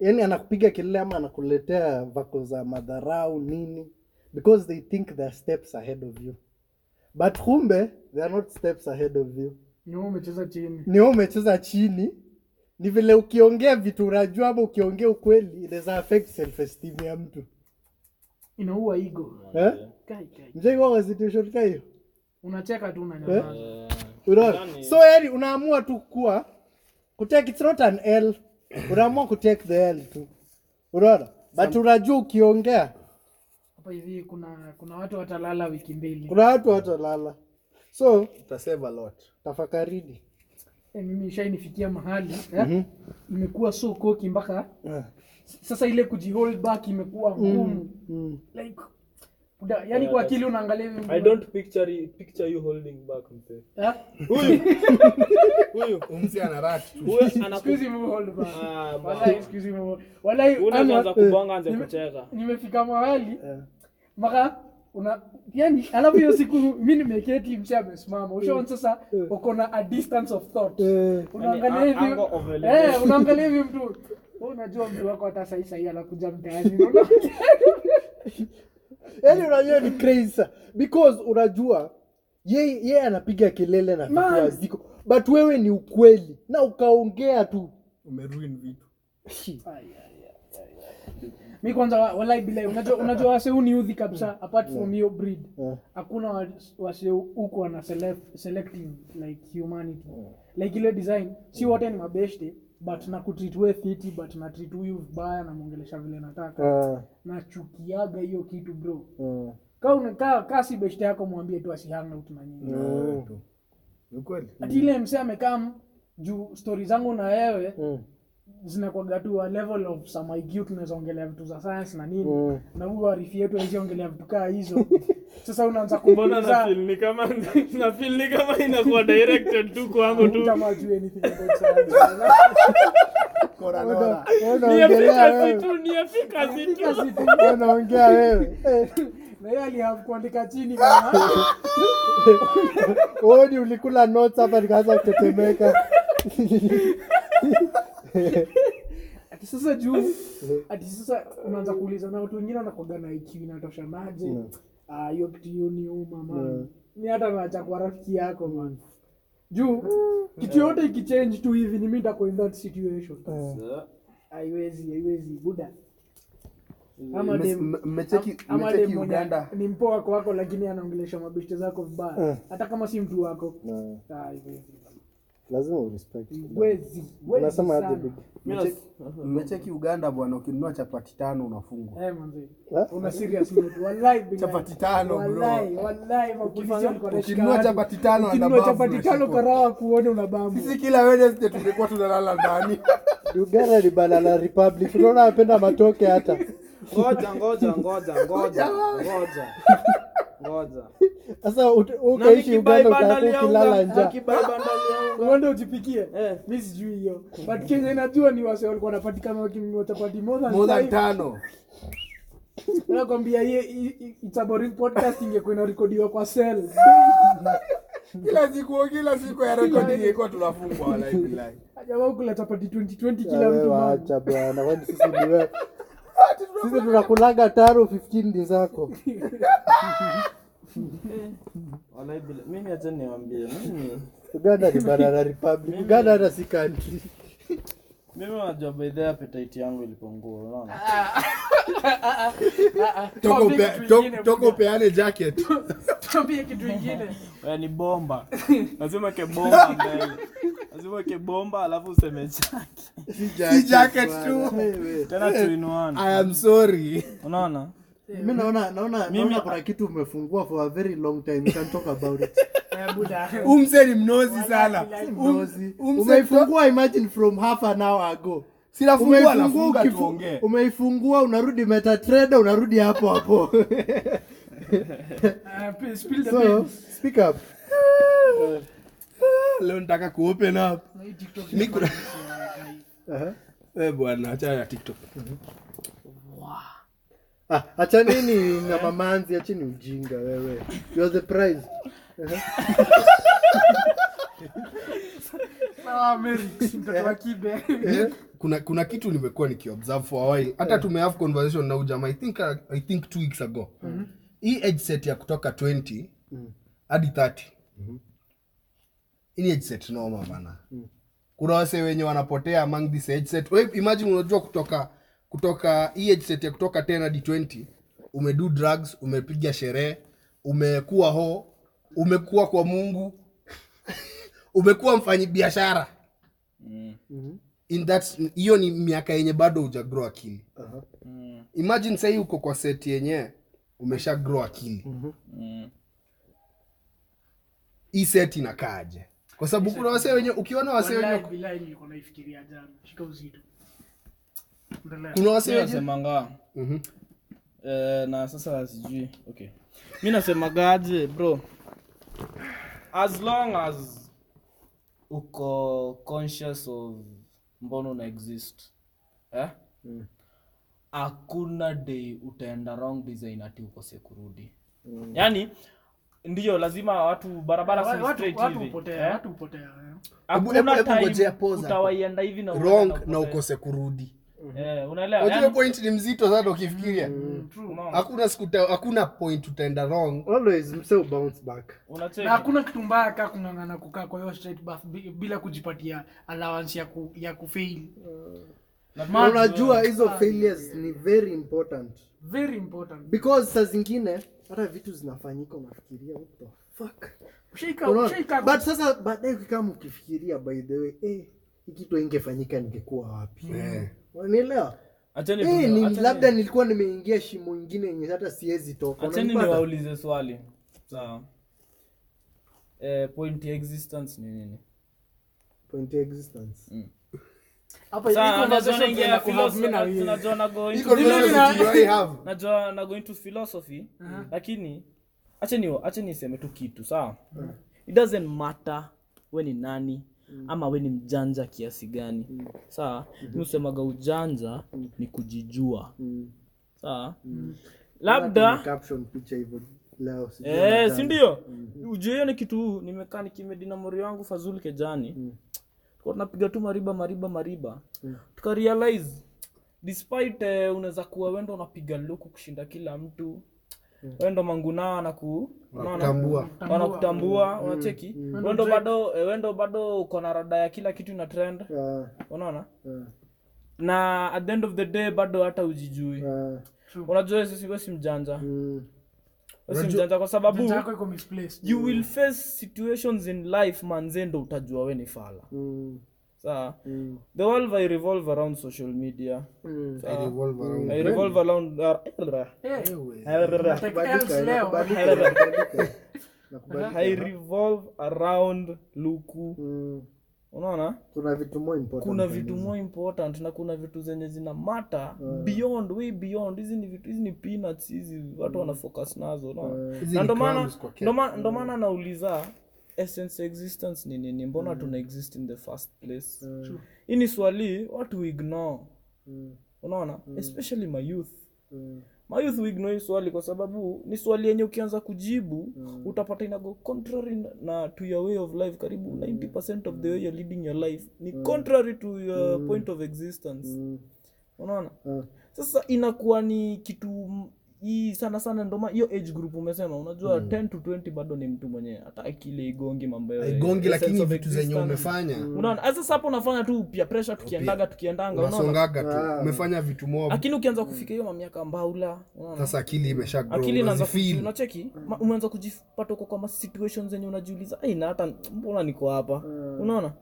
yaani anakupiga kelele ama anakuletea vako za madharau nini because they think their steps ahead of you. But kumbe, they are not steps ahead of you. Ni umecheza chini. Ni vile ukiongea vitu unajua ama ukiongea ukweli, inaweza affect self-esteem ya mtu. Inaua ego. Kai. Mjaiwa wa situation kayo? Unacheka tu unanyamaza. So yani unaamua tu kuwa, kutake it's not an L. Unaamua kutake the L tu. Unaona? But unajua ukiongea. Hivi kuna watu watalala wiki mbili. So utasema a lot. Tafakarini. Mimi shainifikia mahali, nimekuwa so koki mpaka. Sasa ile kujihold back imekuwa ngumu. Like yaani kwa akili unaangalia mimi. I don't picture you holding back mzee. Huyu mzee ana rush tu. Excuse me hold back. Wala excuse me. Wala unaanza kubonga anza kucheka. Nimefika mahali. Maka yani alafu hiyo siku mimi nimeketi mcha amesimama ushaona sasa uko na a distance of thought unaangalia hivi unaangalia hivi mtu unajua mtu wako hata sasa hii anakuja mtaani unaona yani unajua ni crazy because unajua yeye anapiga kelele na kutoa ziko but wewe ni ukweli na ukaongea tu umeruin vitu mimi kwanza wallahi bila unajua wase huu ni udhi kabisa apart from your breed hakuna wase huko ana selecting like humanity like ile design si wote ni mabeshte but na kutreat we fit but na treat huyu vibaya na muongelesha vile nataka na chukiaga hiyo kitu bro kauna kasi beshte yako mwambie tu asihang na utumanyinyi tu ukweli atile msema amekam juu stories zangu na wewe zinakuwa tu a level of some IQ tunazoongelea vitu za science na nini na huwa arifi yetu aniongelea vitu kaa hizo sasa unaanza kumbona na feel ni kama na feel ni kama inakuwa directed tu kwangu tu kama juu anything about science corona unaongelea vitu ni efficacy unaongea wewe na yeye alihakuandika chini kama odi ulikula notes hapa nikaanza kutetemeka Sasa juu sasa unaanza kuuliza na watu wengine wanakoga na IQ inatosha maji hiyo kitu ni mama ni hata naacha kwa rafiki yako man juu kitu yote ikichange tu hivi ni mimi ndako in that situation haiwezi buda ama mecheki Uganda ni mpoa wako lakini anaongelesha mabishte zako vibaya hata kama si mtu wako haiwezi lazima urespect unasema aje mmecheki Uganda bwana ukinunua chapati 5 unafungwa manzi una serious mtu wallahi chapati 5 bro wallahi mapolisi ukinunua chapati 5 na ukinunua chapati 5 karawa kuone una bambu sisi kila Wednesday tungekuwa tunalala ndani Uganda ni banana republic unaona anapenda matoke hata ngoja sasa ukaishi Uganda utapata kilala njaa Uganda ujipikie mimi sijui hiyo but Kenya inajua ni wase walikuwa wanapatikana wakimwatapati more than 5 na kwambia yeye it's a boring podcast ingekuwa inarekodiwa kwa cell kila siku ya recording iko tunafungwa live ajabu ukula tapati 2020 kila mtu acha bwana kwani sisi ni wewe sisi tunakulaga taro 15 days zako wala bila mimi acha niwaambie mimi Uganda ni banana republic Uganda hata si country mimi najua by the appetite yangu ilipungua unaona toko peane jacket tuambie kitu kingine yani bomba lazima ke bomba alafu useme jacket tu tena tu inwana I am sorry unaona mimi naona kuna kitu umefungua for a very long time you can talk about it mzee ni mnozi sana umeifungua imagine from half an hour ago sila fungua tuongee umeifungua unarudi MetaTrader unarudi hapo please spill the beans speak up leo nataka ku open up mikro bwana acha ya TikTok acha nini na mamanzi acha ni ujinga wewe you're the prize kuna kitu nimekuwa nikiobserve for a while hata tume have conversation na ujamaa I think 2 weeks ago hii age set ya kutoka 20 hadi 30 hii age set no maana kuna wase wenye wanapotea among this age set wewe imagine unajua kutoka hii age set ya kutoka 10 hadi 20 umedo drugs umepiga sherehe umekuwa ho umekuwa kwa Mungu umekuwa mfanyi biashara in that hiyo ni miaka yenye bado uja grow akili imagine say uko kwa set yenye umesha grow akili hii set inakaaje kwa sababu kuna wase wenye ukiona wase wenye bila niko naifikiria jana shika uzito kuna wase wenye semanga na sasa sijui okay mimi nasema gaje bro as long as uko conscious of mbona una exist hakuna day utaenda wrong design ati ukose kurudi Yaani ndiyo lazima watu barabara si straight hivi. Watu upotea, watu upotea. Hebu ngojea poza. Utawaienda hivi na wrong na ukose kurudi. Unaelewa? Unajua point ni mzito sana ukifikiria. Hakuna siku hakuna point utaenda wrong. Always mseo bounce back. Na hakuna kitu mbaya kama kungangana kukaa kwa hiyo straight path bila kujipatia allowance ya kufail. Na unajua hizo failures ni very important. Very important. Because saa zingine hata vitu zinafanyika unafikiria what the fuck. Shake up. But sasa baadaye ukikama ukifikiria by the way kitu ingefanyika ningekuwa wapi. Unaelewa? Acheni labda nilikuwa nimeingia shimo nyingine yenye hata siwezi toka. Acheni niwaulize swali. Sawa. Point ya existence ni nini? Point ya existence. Hapa inaingia philosophy na tunajona going. Najua na going to philosophy lakini acheni niseme tu kitu, sawa? It doesn't matter we ni nani ama we ni mjanja kiasi gani. Sawa? Unasemaga ujanja ni kujijua. Sawa? Labda caption picha hivyo leo sio. Si ndio? Ujue ni kitu nimekaa nikimedina mori wangu Fazul Kejani. Kwa tunapiga tu mariba. Tuka realize despite unaweza kuwa wewe ndo unapiga luku kushinda kila mtu. Wewe ndo mangunaa na wanakutambua unacheki. Wewe ndo bado uko na rada ya kila kitu ina trend. Unaona? Na at the end of the day bado hata ujijui. Unajua sisi mjanja. Unajua kwa sababu you will face situations in life manzendo utajua wewe ni fala. Sawa. The world I revolve around social media. I revolve around I revolve around luku. Unaona? Kuna vitu more important na kuna vitu zenye zina matter beyond, way beyond. Hizi ni peanuts hizi watu wana focus nazo, unaona? Na ndio maana nauliza essence existence ni nini? Mbona tuna exist in the first place? Hii ni swali watu ignore. Unaona? Especially my youth. My youth we ignore swali kwa sababu ni swali yenye ukianza kujibu utapata inago contrary na to your way of life. Karibu 90% of the way you're leading your life ni contrary to your point of existence. Unaona? Sasa inakuwa ni kitu hii sana ndo maana hiyo age group umesema unajua 10 to 20 bado ni mtu mwenyewe hata akili igongi mambo yao igongi lakini vitu zenye umefanya unaona sasa hapo unafanya tu pia pressure tukiendanga unaona songaga tu umefanya vitu mob lakini ukianza kufika hiyo miaka mbaula unaona sasa akili imesha grow akili inaanza feel unacheki umeanza kujipata huko kama situations zenye unajiuliza na hata mbona niko hapa unaona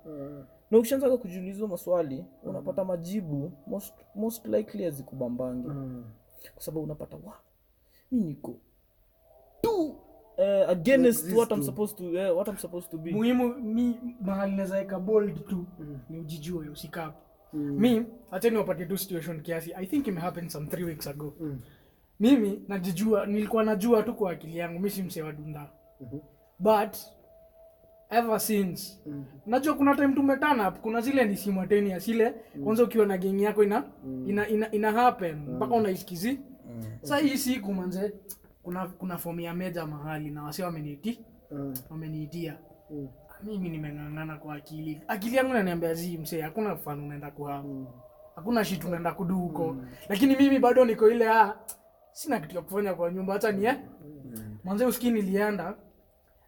na ukishaanza kujiuliza maswali unapata majibu most likely azikubambangi kwa sababu unapata mimi niko against what I'm supposed to be muhimu mimi mahali naweza eka bold tu ni ujijue usikapo mimi acha niwapate tu situation kiasi I think it happened some 3 weeks ago mimi najijua nilikuwa najua tu kwa akili yangu mimi si msewa dunda but ever since najua kuna time tumetana kuna zile ni simultaneous ile kwanza ukiwa na game yako ina happen mpaka unaisikizi sasa hii siku manze kuna form ya meja mahali na wase wameniitia mimi nimengangana kwa akili yangu inaniambia zi msee hakuna mfano unaenda kuhamu hakuna shit unaenda kudu huko lakini mimi bado niko ile sina kitu ya kufanya kwa nyumba hata ni manze usikii nilienda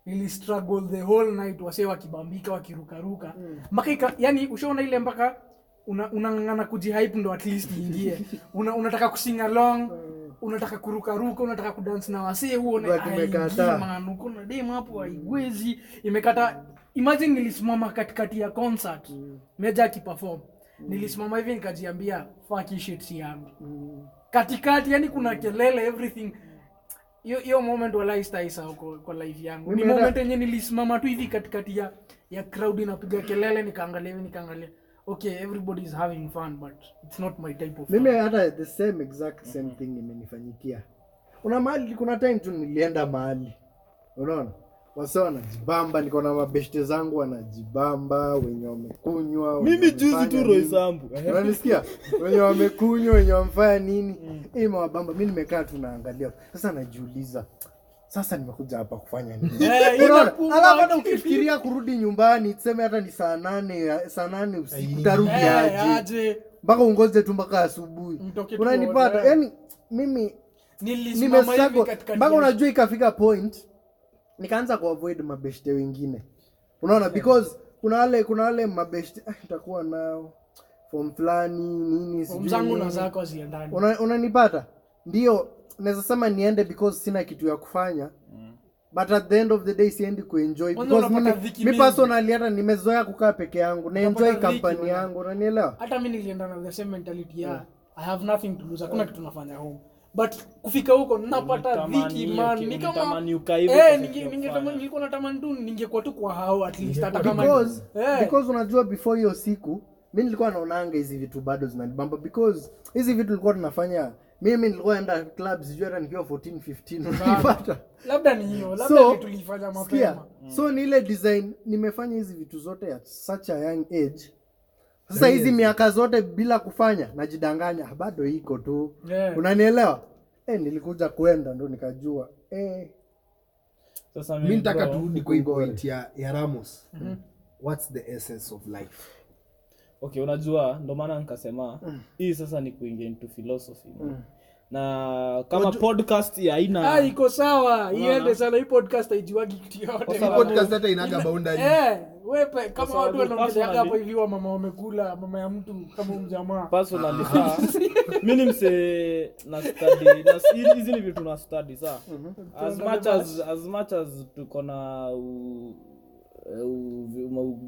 ili struggle the whole night wase wakibambika wakirukaruka mpaka yani ushaona ile mpaka unangangana kujihype ndo at least ingie unataka kusing along unataka kurukaruka unataka kudance na wase uone imekata maana kuna dem hapo haiwezi imekata imagine nilisimama katikati ya concert Meja akiperform nilisimama hivi nikajiambia fuck shit si yangu katikati yani kuna kelele everything hiyo moment wala istaisa huko kwa live yangu ni moment yenye nilisimama tu hivi katikati ya crowd inapiga kelele nikaangalia okay everybody is having fun but it's not my type of mimi hata the same thing imenifanyikia una mahali kuna time tu nilienda mahali unaona wasa wanajibamba niko na mabeshte zangu wanajibamba wenye wamekunywa mimi juzi tu roho zangu unanisikia wenye wamekunywa wenye wamfanya nini mimi mabamba mimi nimekaa tunaangalia sasa najiuliza Sasa nimekuja hapa kufanya nini? Alafu ukifikiria kurudi nyumbani, tuseme hata ni saa 8 usiku utarudi aje? Mpaka ungoje tu mpaka asubuhi. Unanipata? Yaani mimi nilisimama hivi katika mpaka unajua ikafika point nikaanza kuavoid mabeshte wengine. Unaona, because kuna wale mabeshte nitakuwa nao form fulani nini sijui. Mzangu na zako ziendane. Unanipata? Ndio naweza sema niende because sina kitu ya kufanya. But at the end of the day siendi kuenjoy because mimi personally hata nimezoea kukaa peke yangu na enjoy company yangu, unanielewa? Hata mimi nilienda na the same mentality ya I have nothing to lose, hakuna kitu nafanya home. But kufika huko ninapata dhiki man, ni kama ningekuwa natamani tu ningekuwa tu kwa hao at least hata kama because unajua before hiyo siku mimi nilikuwa naonaanga hizi vitu bado zinanibamba because hizi vitu nilikuwa tunafanya. Mimi nilikuwa enda club sijui hata nikiwa 14-15 unanipata. Labda ni hiyo, labda kitu nilifanya mapema. So ni ile design nimefanya hizi vitu zote at such a young age. Sasa hizi miaka zote bila kufanya najidanganya bado iko tu. Yeah. Unanielewa? Nilikuja kwenda ndo nikajua. Sasa mimi nitaka turudi kwa point ya Ramos. Mm-hmm. What's the essence of life? Okay, unajua ndo maana nikasema hii sasa ni kuingia into philosophy. Na kama podcast ya ina iko sawa, iende sana hii podcast haijiwagi kitu yote. Hii podcast hata inaga boundary. Wewe kama watu wanaongelea hapo hivi wa mama wamekula, mama ya mtu kama mjamaa. Personally mimi mse na study na hizi ni vitu na study za. As much as tuko na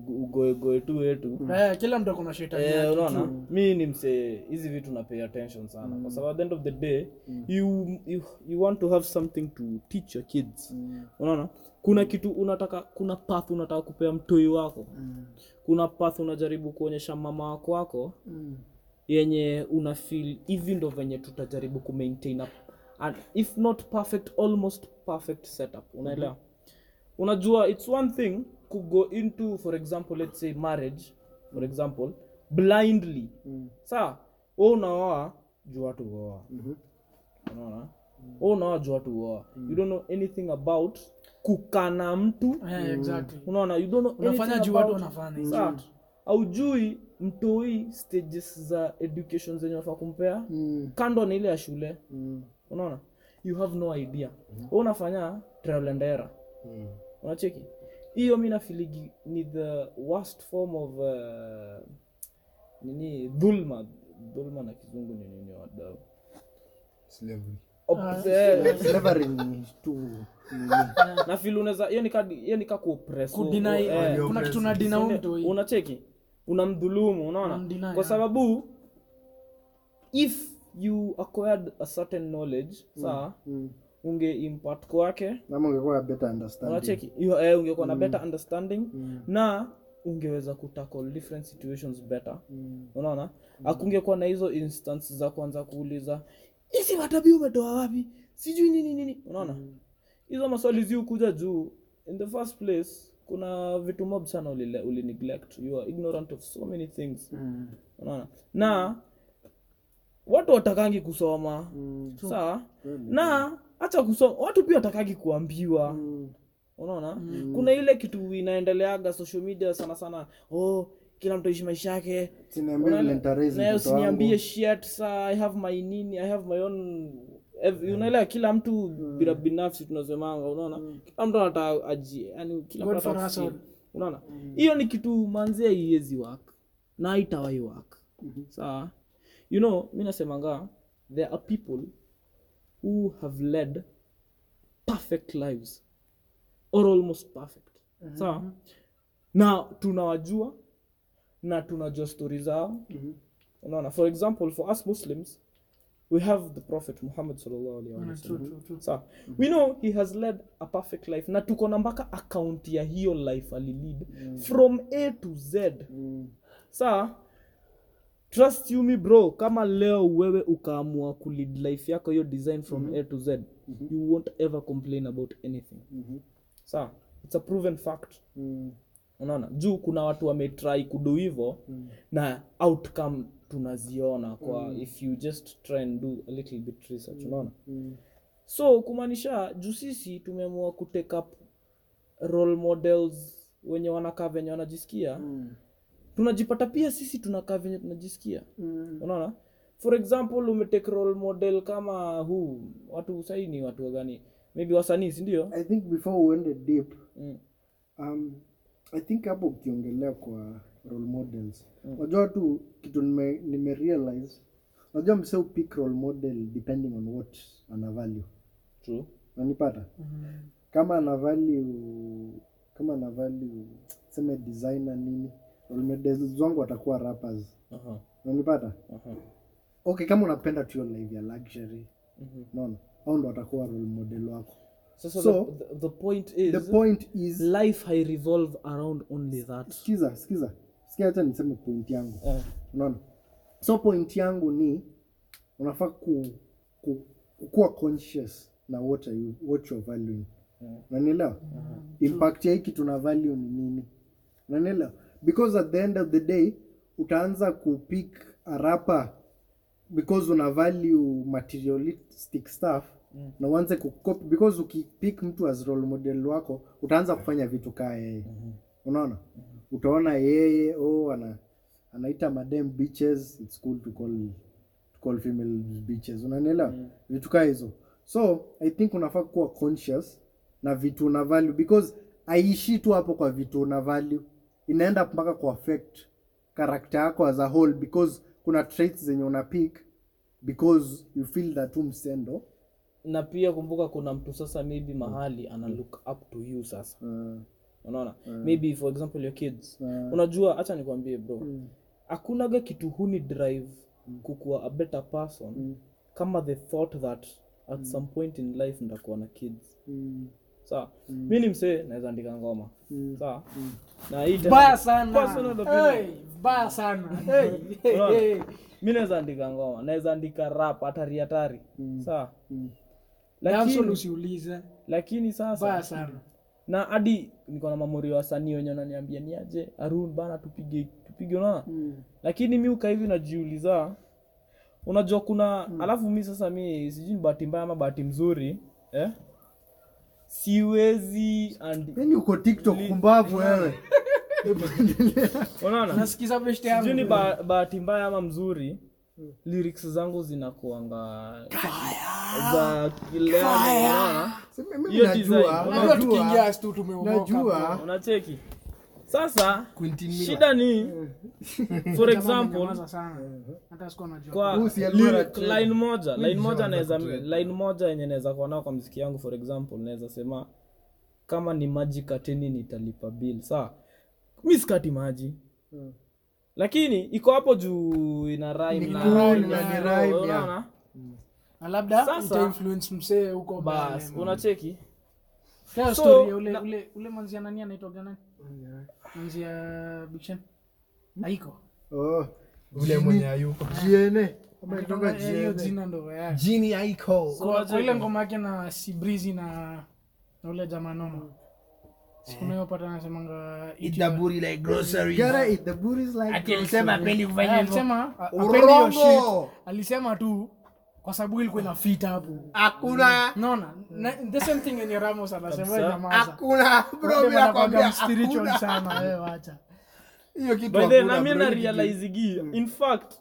ugoe tu wetu. Kila mtu kuna shetani yake. Unaona? Mimi ni mse hizi vitu na pay attention sana. Kwa sababu at the end of the day you want to have something to teach your kids. Unaona? Kuna kitu unataka, kuna path unataka kupea mtoi wako. Kuna path unajaribu kuonyesha mama wako. Yenye una feel even though venye tutajaribu ku maintain up and if not perfect almost perfect setup. Unaelewa? Unajua it's one thing to go into, for example, let's say marriage, for example, blindly. Saa, unaoa juu watu huoa. Unaona? Unaoa juu watu huoa. You don't know anything about kukana mtu. Exactly. Unaona, you don't know anything. Unafanya juu watu wanafanya. Saa, haujui mtoi stages za education zenye unafaa kumpea. Kando na ile ya shule. Unaona? You have no idea. Unafanya trial and error. Unacheki? Hiyo mimi nafiligi ni the worst form of nini dhulma na kizungu ni nini wadau? Slavery. Slavery ni tu. Na feel unaweza hiyo nika kuoppress. Kuna kitu na deny mtu. Unacheki? Unamdhulumu, unaona? Kwa sababu if you acquired a certain knowledge, saa unge impact kwake na ungekuwa na better understanding. Unacheki ungekuwa na better understanding na ungeweza kutackle different situations better. Unaona? Hakungekuwa na hizo instances za kwanza kuuliza hizi watabii umetoa wapi? Sijui nini. Unaona? Hizo maswali zio kuja juu in the first place kuna vitu mob sana uli neglect. You are ignorant of so many things. Unaona? Na watu watakangi kusoma. Sawa? Na acha kusoma watu pia watakagi kuambiwa. Unaona? Kuna ile kitu inaendeleaga social media sana. Kila mtu aishi maisha yake. Usiniambie shit saa I have my own unaelewa kila mtu bila binafsi tunasemanga, unaona? Kila mtu anataka aje, yani kila mtu anataka. Unaona? Hiyo ni kitu manzea iezi work na haitawahi work. Sawa? You know, mimi nasemanga there are people who have led perfect lives or almost perfect. Sawa? Na tunawajua na tunajua stories zao. Unaona, for example, for us Muslims we have the Prophet Muhammad sallallahu alaihi wasallam. Sawa? We know he has led a perfect life na tuko na mpaka account ya hiyo life alilid from A to Z. Sawa? Trust you me bro, kama leo wewe ukaamua kulead life yako hiyo design from A to Z, you won't ever complain about anything. Sawa? It's a proven fact. Unaona? Juu kuna watu wametry kudo hivyo na outcome tunaziona kwa if you just try and do a little bit research, unaona? So kumanisha juu sisi tumeamua kutake up role models wenye wanakaa venye wanajisikia. Tunajipata pia sisi tunakaa venye tunajisikia. Unaona? For example, umetake role model kama huu watu saini watu gani? Maybe wasanii, si ndio? I think before we went deep. I think hapo ukiongelea kwa role models. Unajua tu kitu nime realize. Unajua mse upick role model depending on what ana value. True. Unanipata? Kama ana value sema designer nini, role models wangu watakuwa rappers. Unanipata? Okay, kama unapenda tu live ya luxury. Unaona? Hao ndo watakuwa role model wako. So the point is life I revolve around only that. Sikia hata niseme point yangu. Unaona? So point yangu ni unafaa kuwa conscious na what you're valuing. Unanielewa? Impact ya hiki tuna value ni nini? Unanielewa? Because at the end of the day utaanza kupick a rapper because una value materialistic stuff. Na uanze kucopy because ukipick mtu as role model wako utaanza kufanya vitu kama yeye. Unaona? Utaona yeye anaita madam bitches, it's cool to call female bitches. Unanielewa? Vitu kama hizo. So I think unafaa kuwa conscious na vitu una value because aishi tu hapo kwa vitu una value inaenda mpaka ku affect character yako as a whole because kuna traits zenye una pick because you feel that umsendo. Na pia kumbuka kuna mtu sasa maybe mahali ana look up to you sasa. Unaona? Maybe for example your kids. Unajua acha nikwambie bro. Hakunaga kitu huni drive kukuwa a better person kama the thought that at some point in life nitakuwa na kids. Sawa. Mimi nimsee naweza andika ngoma. Sawa. Na hii baya sana. Mimi naweza andika ngoma, naweza andika rap hatari. Sawa. Lakini usiulize. Lakini sasa baya sana. Na hadi niko na memory wa sanii wenyewe ananiambia ni aje Arun bana tupige na. Lakini mimi uka hivi najiuliza unajua kuna alafu mimi sasa mimi sijui bahati mbaya ama bahati mzuri siwezi and yani uko TikTok kumbavu wewe. Unaona? Nasikiza beshte yangu. Sijui bahati mbaya ama mzuri lyrics zangu zinakuanga za kile unaona? Mimi najua tukiingia tu tumeomoka. Unacheki? Sasa shida ni for example hata siko najua kwa line moja naweza line moja yenye naweza kuwa nao kwa muziki yangu for example naweza sema kama ni maji kateni nitalipa bill sawa mimi sikati maji lakini iko hapo juu ina rhyme na rhyme na labda ita influence msee huko basi unacheki tell story ule manzi anania anaitwa gani manzi ya Bikshan Naiko ule mwenye hayuko Jene ametoka Jene Jini Aiko kwa ile ngoma yake na Sibrizi na ule jamaa nomo sikunayo pata nasemanga eat the booty like grocery gotta eat the booty like alisema pendi kufanya alisema tu kwa sababu ilikuwa na fit hapo hakuna naona the same thing yenye Ramos anasema jamaa hakuna bro mimi nakwambia spiritual sana wewe acha hiyo kitu hakuna but then mimi na realize gii in fact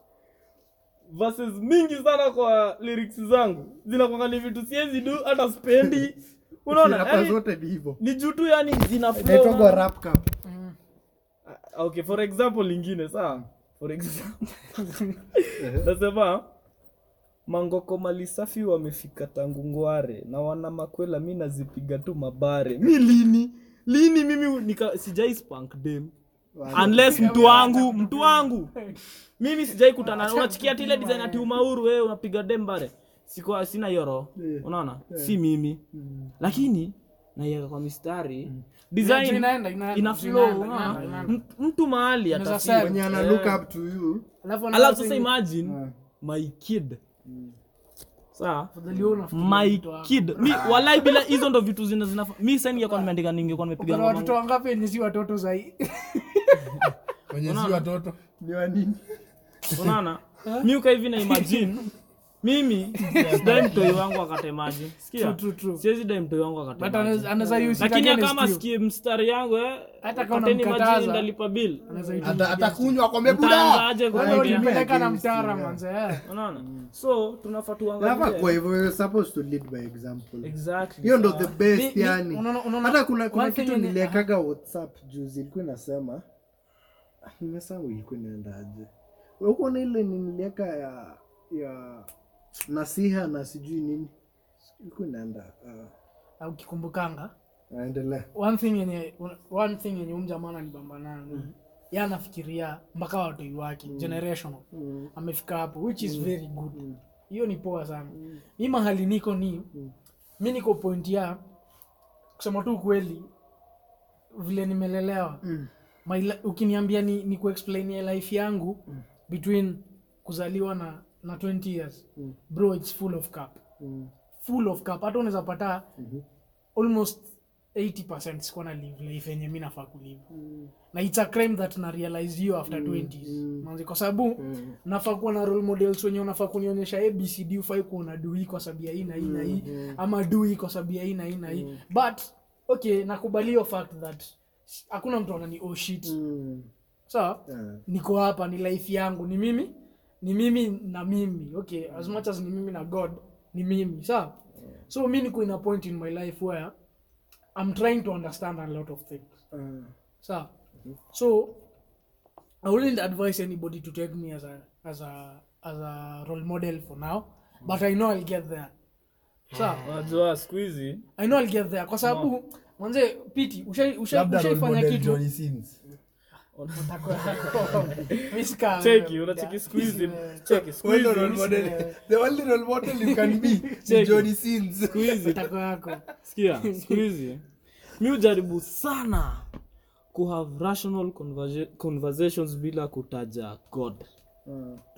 verses mingi sana kwa lyrics zangu zinakuangalia vitu siezi do hata spendi unaona yani zote ni hivyo ni juu tu yani zina flow ndio kwa rap cap okay for example lingine sawa for example nasema Mango komali safi wamefika tangu Ngware na wana makwela mimi nazipiga tu mabare. Mimi lini mimi sijai spank dem. Unless mtu wangu. Mimi sijai kutana unachikia ile design ati umauru wewe unapiga dem bare. Siko sina yoro. Unaona? Si mimi. Lakini naiweka kwa mistari. Design ina flow. Mtu mahali atafika mwenye ana look up to you. Alafu sasa imagine my kid sawa my kid mi walai bila hizo ndo vitu zinazofanya mi sasa ningekuwa nimeandika ningekuwa nimepiga ngoma watoto wangapi ni si watoto zaidi wenye si watoto ni wa nini unaona mimi uka hivi na imagine Mimi sidai mtoi wangu akate maji. Sikia? Siwezi dai mtoi wangu akate maji. But anaweza use lakini kama sikie mstari yangu hata kama mkataza ndalipa bill. Atakunywa akwambia buda. Aje kwa na mtara manze. Unaona? So tunafaa tuangalie. Hapa kwa hivyo we're supposed to lead by example. Exactly. Hiyo ndo the best yani. Hata kuna kitu nilikaga WhatsApp juzi ilikuwa inasema nimesahau ilikuwa inaendaje. Uko na ile nilika ya nasiha na sijui nini ilikuwa inaenda au kikumbukanga naendelea. One thing yenye umjamana ni bambanana yeye anafikiria mpaka watu wake generational amefika hapo which is very good hiyo ni poa sana mimi mahali niko ni mimi niko point ya kusema tu kweli vile nimelelewa ukiniambia ni kuexplain ya life yangu between kuzaliwa na 20 years bro it's full of cup hata unaweza pata almost 80% siko na live life yenye mimi nafaa kulive na it's a crime that na realize you after 20s manzi kwa sababu nafaa kuwa na role models wenye unafaa kunionyesha abcd ufai kuona dui kwa sababu ya hii ama dui kwa sababu ya hii but okay nakubaliwa fact that hakuna mtu anani oh shit sawa niko hapa ni life yangu ni mimi na mimi okay as much as ni mimi na God ni mimi sawa so mimi niko in a point in my life where I'm trying to understand a lot of things sawa so I wouldn't advise anybody to take me as a role model for now but I know I'll get there sawa wajua squeezy I know I'll get there kwa sababu mwanzo piti ushaifanya kitu Miska check you unacheki squeeze role model the only role model you can be Johnny Sins squeeze tako yako sikia squeeze mimi hujaribu sana ku have rational conversations bila kutaja God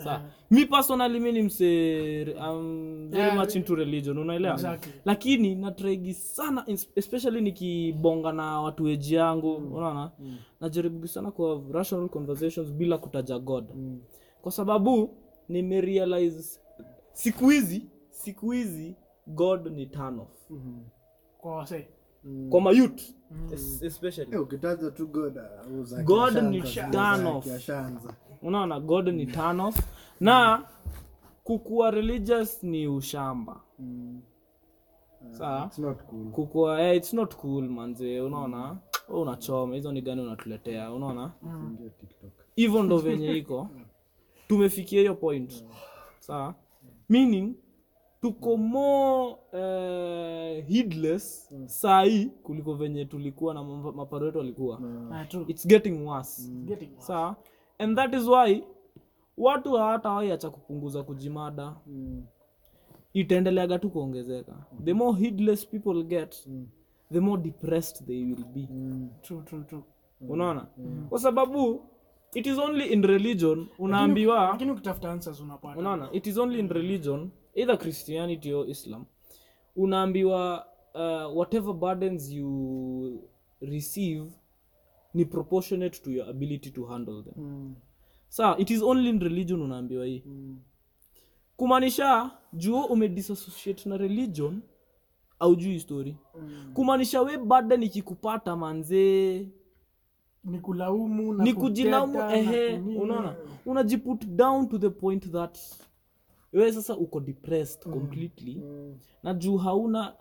sawa mimi personally mimi mse I'm very much into religion unaelewa exactly. Lakini na try sana especially nikibonga na watu weji yangu unaona najaribu sana kwa rational conversations bila kutaja God kwa sababu nimerealize siku hizi God ni turn off kwa wase kwa mayut especially ukitaja tu God ni turn off unaona God ni turn off na kukua religious ni ushamba sawa cool. Kukua it's not cool manze unaona unachoma hizo ni gani unatuletea unaona hivyo ndo venye iko tumefikia hiyo point sawa meaning tuko more heedless sai kuliko venye tulikuwa na maparo yetu walikuwa it's getting worse sawa and that is why watu hata waacha kupunguza kujimada itaendelea tu kuongezeka the more heedless people get the more depressed they will be true unaona kwa sababu it is only in religion unaambiwa lakini ukitafuta answers unapata unaona it is only in religion either Christianity or Islam unaambiwa whatever burdens you receive ni proportionate to your ability to handle them sawa it is only in religion unaambiwa hii kumaanisha juu umedisassociate na religion au juu story kumaanisha we baada nikikupata manze nikulaumu na nikujilaumu unaona unajiput down to the point that wewe sasa uko depressed completely na juu hauna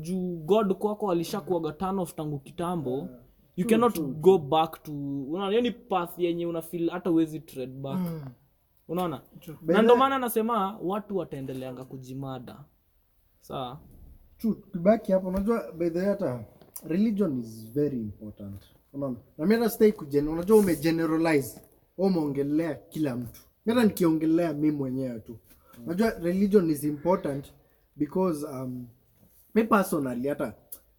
juu God kwako alishakuaga turn off tangu kitambo you cannot go back to unaona yani path yenye una feel hata huwezi tread back unaona na ndio maana nasema watu wataendeleanga kujimada sawa tubaki hapo unajua by the way religion is very important unaona na mimi na stay kujenga unajua umegeneralize umeongelea kila mtu mimi nikiongelea mimi mwenyewe tu unajua religion is important because me personally hata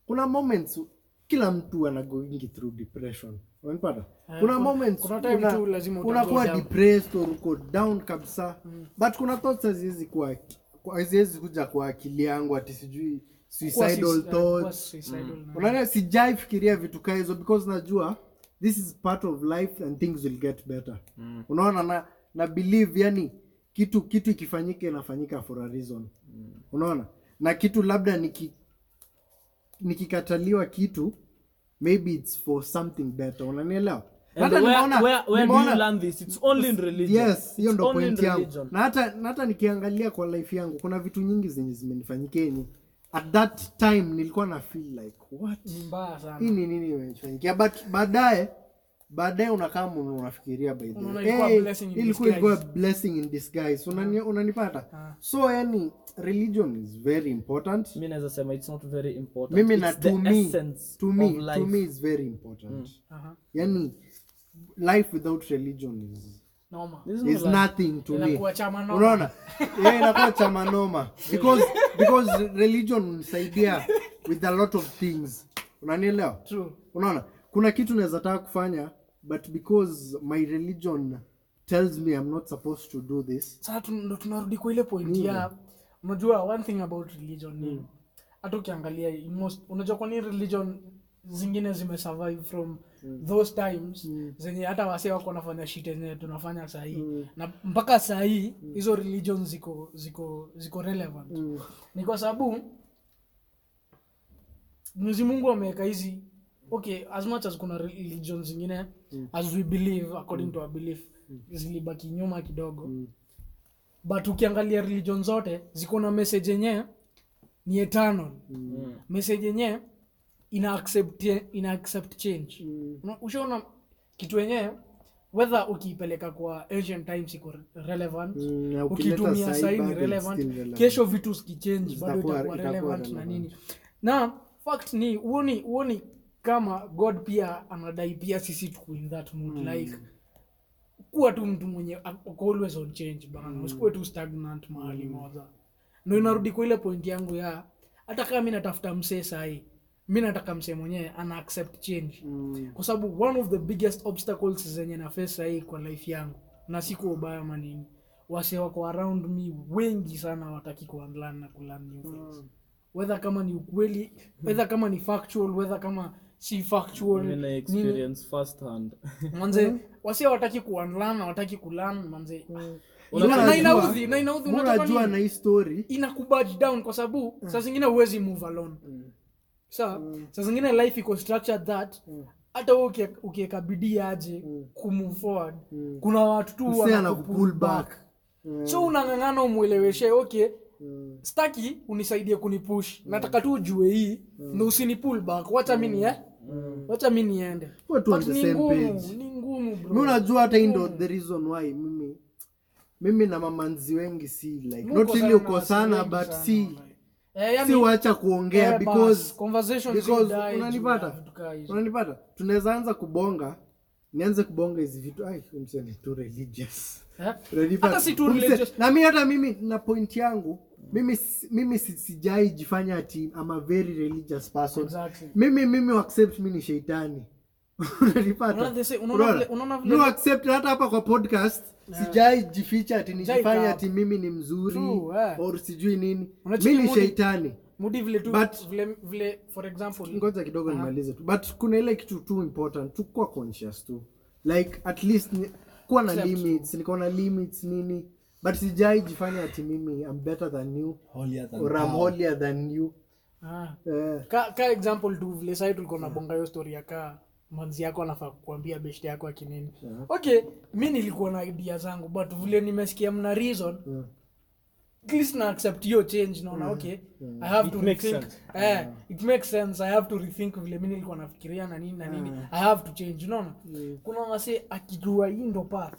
kuna moments kila mtu ana going through depression unapata kuna moments kuna lazima unakuwa depressed au uko down kabisa but kuna thoughts hizi kwa hizi kuja kwa akili yangu ati sijui suicidal thoughts unaona sijai fikiria vitu kama hizo because najua this is part of life and things will get better unaona na believe yani kitu ikifanyika inafanyika for a reason. Unaona? Na kitu labda nikikataliwa kitu, maybe it's for something better. Unanielewa? Hata where do you learn this? It's only in religion. Yes, hiyo ndio point yangu. Na hata nikiangalia kwa life yangu, kuna vitu nyingi zenye zimenifanyikeni. At that time nilikuwa na feel like what? Mbaya sana. Hii ni nini imenifanyika? But baadaye unakaa unafikiria by the way. Ilikuwa blessing in disguise. Unanipata? So yani religion is very important. Mimi naweza sema it's not very important. Mimi na to me it's very important. Yani life without religion is normal. It's nothing to me. Unaona? Inakuwa chama noma. Because religion saidia with a lot of things. Unanielewa? True. Unaona? Kuna kitu naweza taka kufanya but because my religion tells me I'm not supposed to do this. Sasa tunarudi kwa ile point ya unajua one thing about religion ni hata ukiangalia most unajua kwa nini religion zingine zimesurvive from those times zenye hata wasee wako wanafanya shit yenyewe tunafanya saa hii na mpaka saa hii hizo religion ziko relevant ni kwa sababu Mwenyezi Mungu ameweka hizi. Okay, as much as kuna religion zingine as we believe according to our belief zilibaki nyuma kidogo but ukiangalia religion zote ziko na message yenyewe ni eternal message yenyewe ina accept change ushaona kitu yenyewe whether ukiipeleka kwa ancient times iko relevant ukitumia saini relevant kesho vitu sikichange bado itakuwa relevant na nini na fact ni uoni kama God pia anadai pia sisi tuko in that mood like kuwa tu mtu mwenye always on change bana usikuwe tu stagnant mahali moja ndio inarudi kwa ile point yangu ya hata kama mimi natafuta msee sahi mimi nataka msee mwenyewe ana accept change kwa sababu one of the biggest obstacles zenye na face sahi kwa life yangu na siku ubaya manini wase wako around me wengi sana hawataki kuandalana na kula new things whether kama ni ukweli whether kama ni factual whether kama si factual na experience first hand manze wasi wataki kuanlana wataki kulana manze inaudhi unajua na hii story inakubudge down kwa sababu saa zingine huwezi move alone saa zingine life iko structured that hata ukiweka bidii aje kumove forward kuna watu tu wanakupull back so unang'ang'ana umueleweshe okay staki unisaidie kunipush nataka tu ujue hii na usinipull back wacha mimi niende watu on the same page ni ngumu bro mimi najua hata ndio the reason why mimi na mamanzi wengi si like Mungu not really uko sana but si waacha kuongea because conversations unanipata tunaweza anza kubonga nianze kubonga hizi vitu mseni tu religious hata si tu religious na mimi na point yangu mimi sijai jifanya ati I'm a very religious person exactly. mimi accept mimi ni shetani unalipata unaona vile you accept hata hapa kwa podcast sijai jificha ati nijifanya ati mimi ni mzuri or sijui nini mimi ni shetani mudi vile tu vile for example ngoja kidogo nimalize tu but kuna ile kitu too important tu kwa conscious tu like at least kuwa na limits niko na limits nini but sijai jifanya ati mimi I'm better than you or I'm holier than you ka example tu vile sasa tulikuwa tunabonga hiyo story ya ka manzi yako anafaa kukuambia best yako akinini okay mimi nilikuwa na idea zangu but vile nimesikia mna reason please na accept your change no na okay I have to rethink it makes sense I have to rethink vile mimi nilikuwa nafikiria na nini I have to change no kuna wase akijua hii ndo path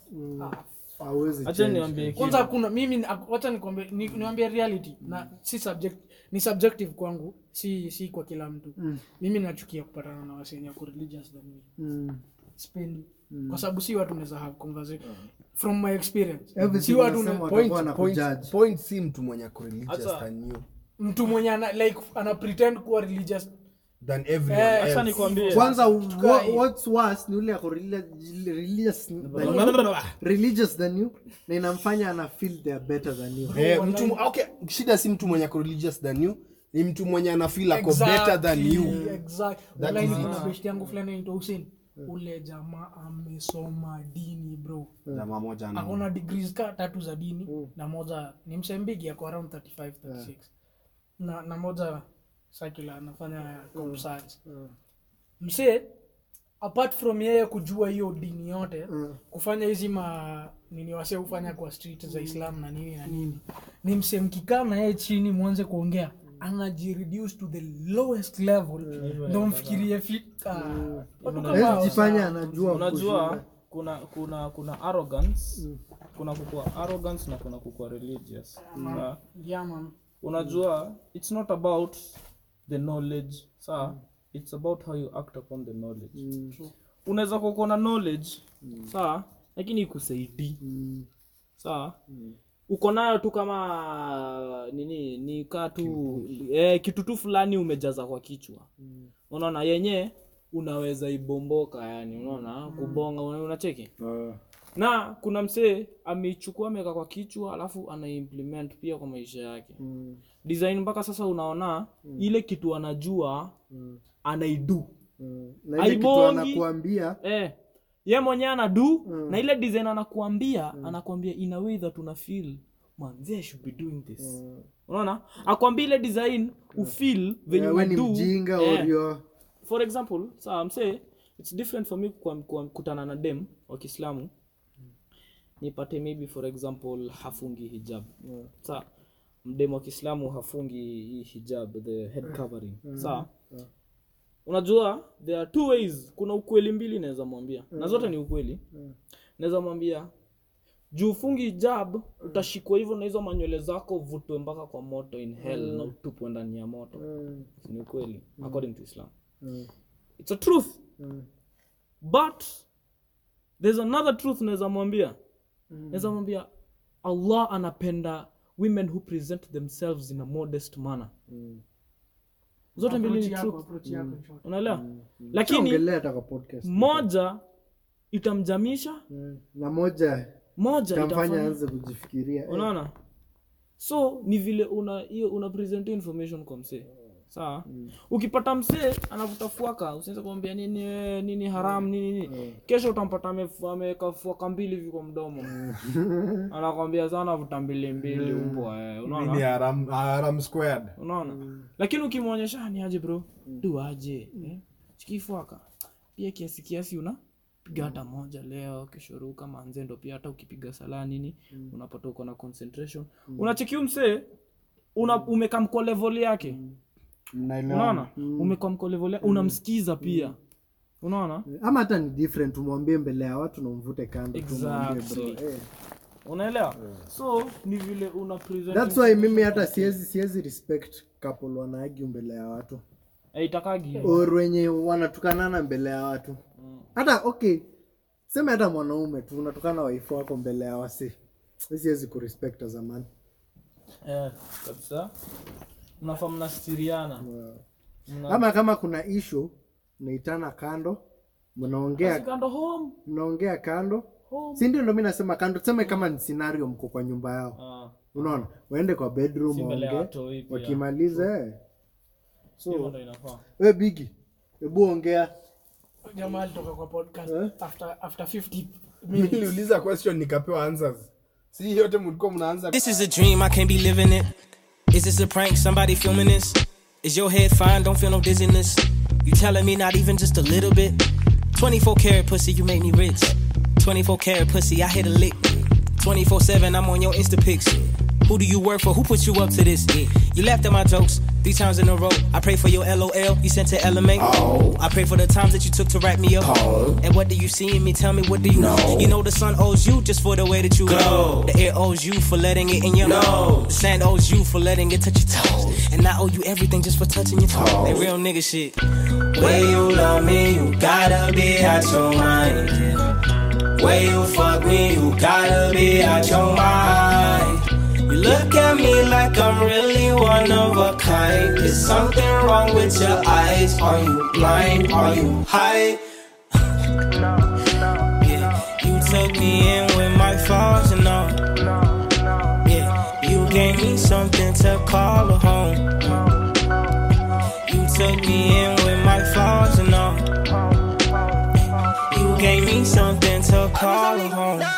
hawezi acha niambie kwanza kuna mimi acha niambie reality na si subject ni subjective kwangu si kwa kila mtu mimi nachukia kupatana na wase wenye religious than me spend kwa sababu si watu naweza have conversation from my experience si watu na point si mtu mwenye religious than you mtu mwenye like ana pretend kuwa religious than everyone acha nikwambie kwanza what's worse ni yule ako religious than you na inamfanya ana feel they are better than you mtu okay shida si mtu mwenye religious than you ni mtu mwenye ana feel ako better than you exactly like na best yangu fulani ni Hussein ule jamaa amesoma dini bro. Jamaa moja ana akona degrees ka tatu za dini na moja ni msembigi yako around 35 36. Na moja cycle anafanya comscience. Mse apart from yeye kujua hiyo dini yote kufanya hizi nini wase kufanya kwa street za Islam na nini ni msemkikaa na yeye chini mwanze kuongea anaji reduce to the lowest level don't fikirie kama unajua kuna arrogance kuna kukua arrogance na kuna kukua religious na unajua it's not about the knowledge sawa it's about how you act upon the knowledge unaweza kuwa na knowledge sawa lakini ikusaidii sawa uko nayo tu kama nini ni katu kitu tu fulani umejaza kwa kichwa unaona yenye unaweza ibomboka yani unaona kubonga unacheki na kuna msee ameichukua meka kwa kichwa alafu anaimplement pia kwa maisha yake design mpaka sasa unaona ile kitu anajua anaidu na ile kitu anakuambia yeye mwenyewe anadu na ile design anakuambia anakuambia in a way that una feel man they should be doing this unaona akwambia ile design u feel when you do mjinga or your for example so I'm say it's different for me kukutana na dem wa Kiislamu nipate maybe for example hafungi hijab so dem wa Kiislamu hafungi hijab the head covering so unajua there are two ways kuna ukweli mbili naweza mwambia na zote ni ukweli naweza mwambia juu fungi hijab utashikwa hivyo na hizo manywele zako vutwe mpaka kwa moto in hell na utupwe ndani ya moto ni ukweli according to Islam it's a truth but there's another truth naweza mwambia naweza mwambia Allah anapenda women who present themselves in a modest manner zote mbili ni truth unaelewa lakini moja itamjamisha na moja itamfanya aanze kujifikiria unaona so ni vile una present information kwa msee sawa ukipata msee anavutafuaka usianze kumwambia nini haram nini kesho utampata ameweka fuaka mbili hivi kwa mdomo anakuambia sana vuta mbili umbwa unaona ni haram squared unaona lakini ukimwonyesha ni aje bro du aje chikifuaka pia kiasi unapiga hata moja leo kesho ruka manze ndo pia hata ukipiga sala nini unapata uko na concentration unachekiu msee umekaa kwa level yake unaona umekuwa mkolevole unamsikiza pia unaona ama hata ni different umwambie mbele ya watu na umvute kando exactly. Bro unaelewa so ni vile una present that's why mimi hata siezi respect couple wanaagi mbele ya watu itakagi au wenye wanatukanana mbele ya watu hata okay sema hata mwanaume tu unatukana waifu wako mbele ya wasi siezi ku respect zamani kabisa unafahamu mnastiriana kama kuna issue mnaitana kando mnaongea kando si ndio mimi nasema kando tuseme kama ni scenario mko kwa nyumba yao unaona waende kwa bedroom waongee wakimaliza so ndio inafaa wewe bigi hebu ongea jamaa alitoka kwa podcast after 50 mimi niliuliza question nikapewa answers si yote mlikuwa mnaanza this is a dream I can't be living it. Is this a prank? Somebody filming this? Is your head fine? Don't feel no dizziness. You telling me not even just a little bit? 24 karat pussy, you make me rich. 24 karat pussy, I hit a lick. 24/7, I'm on your Insta pics. Who do you work for? Who put you up to this? You laughed at my jokes 3 times in a row. I pray for your LOL, you sent to LMA. Oh. I pray for the times that you took to wrap me up. Oh. And what do you see in me? Tell me, what do you know? You know the sun owes you just for the way that you go. The air owes you for letting it in your nose. The sand owes you for letting it touch your toes. And I owe you everything just for touching your toes. That real nigga shit. Way you love me, you gotta be out your mind. Way you fuck me, you gotta be out your mind. You look at me like I'm really one of a kind. Is something wrong with your eyes? Are you blind? Are you high? Yeah. You took me in with my flaws and all. Yeah. You gave me something to call a home. You took me in with my flaws and all. gave me something to call her home.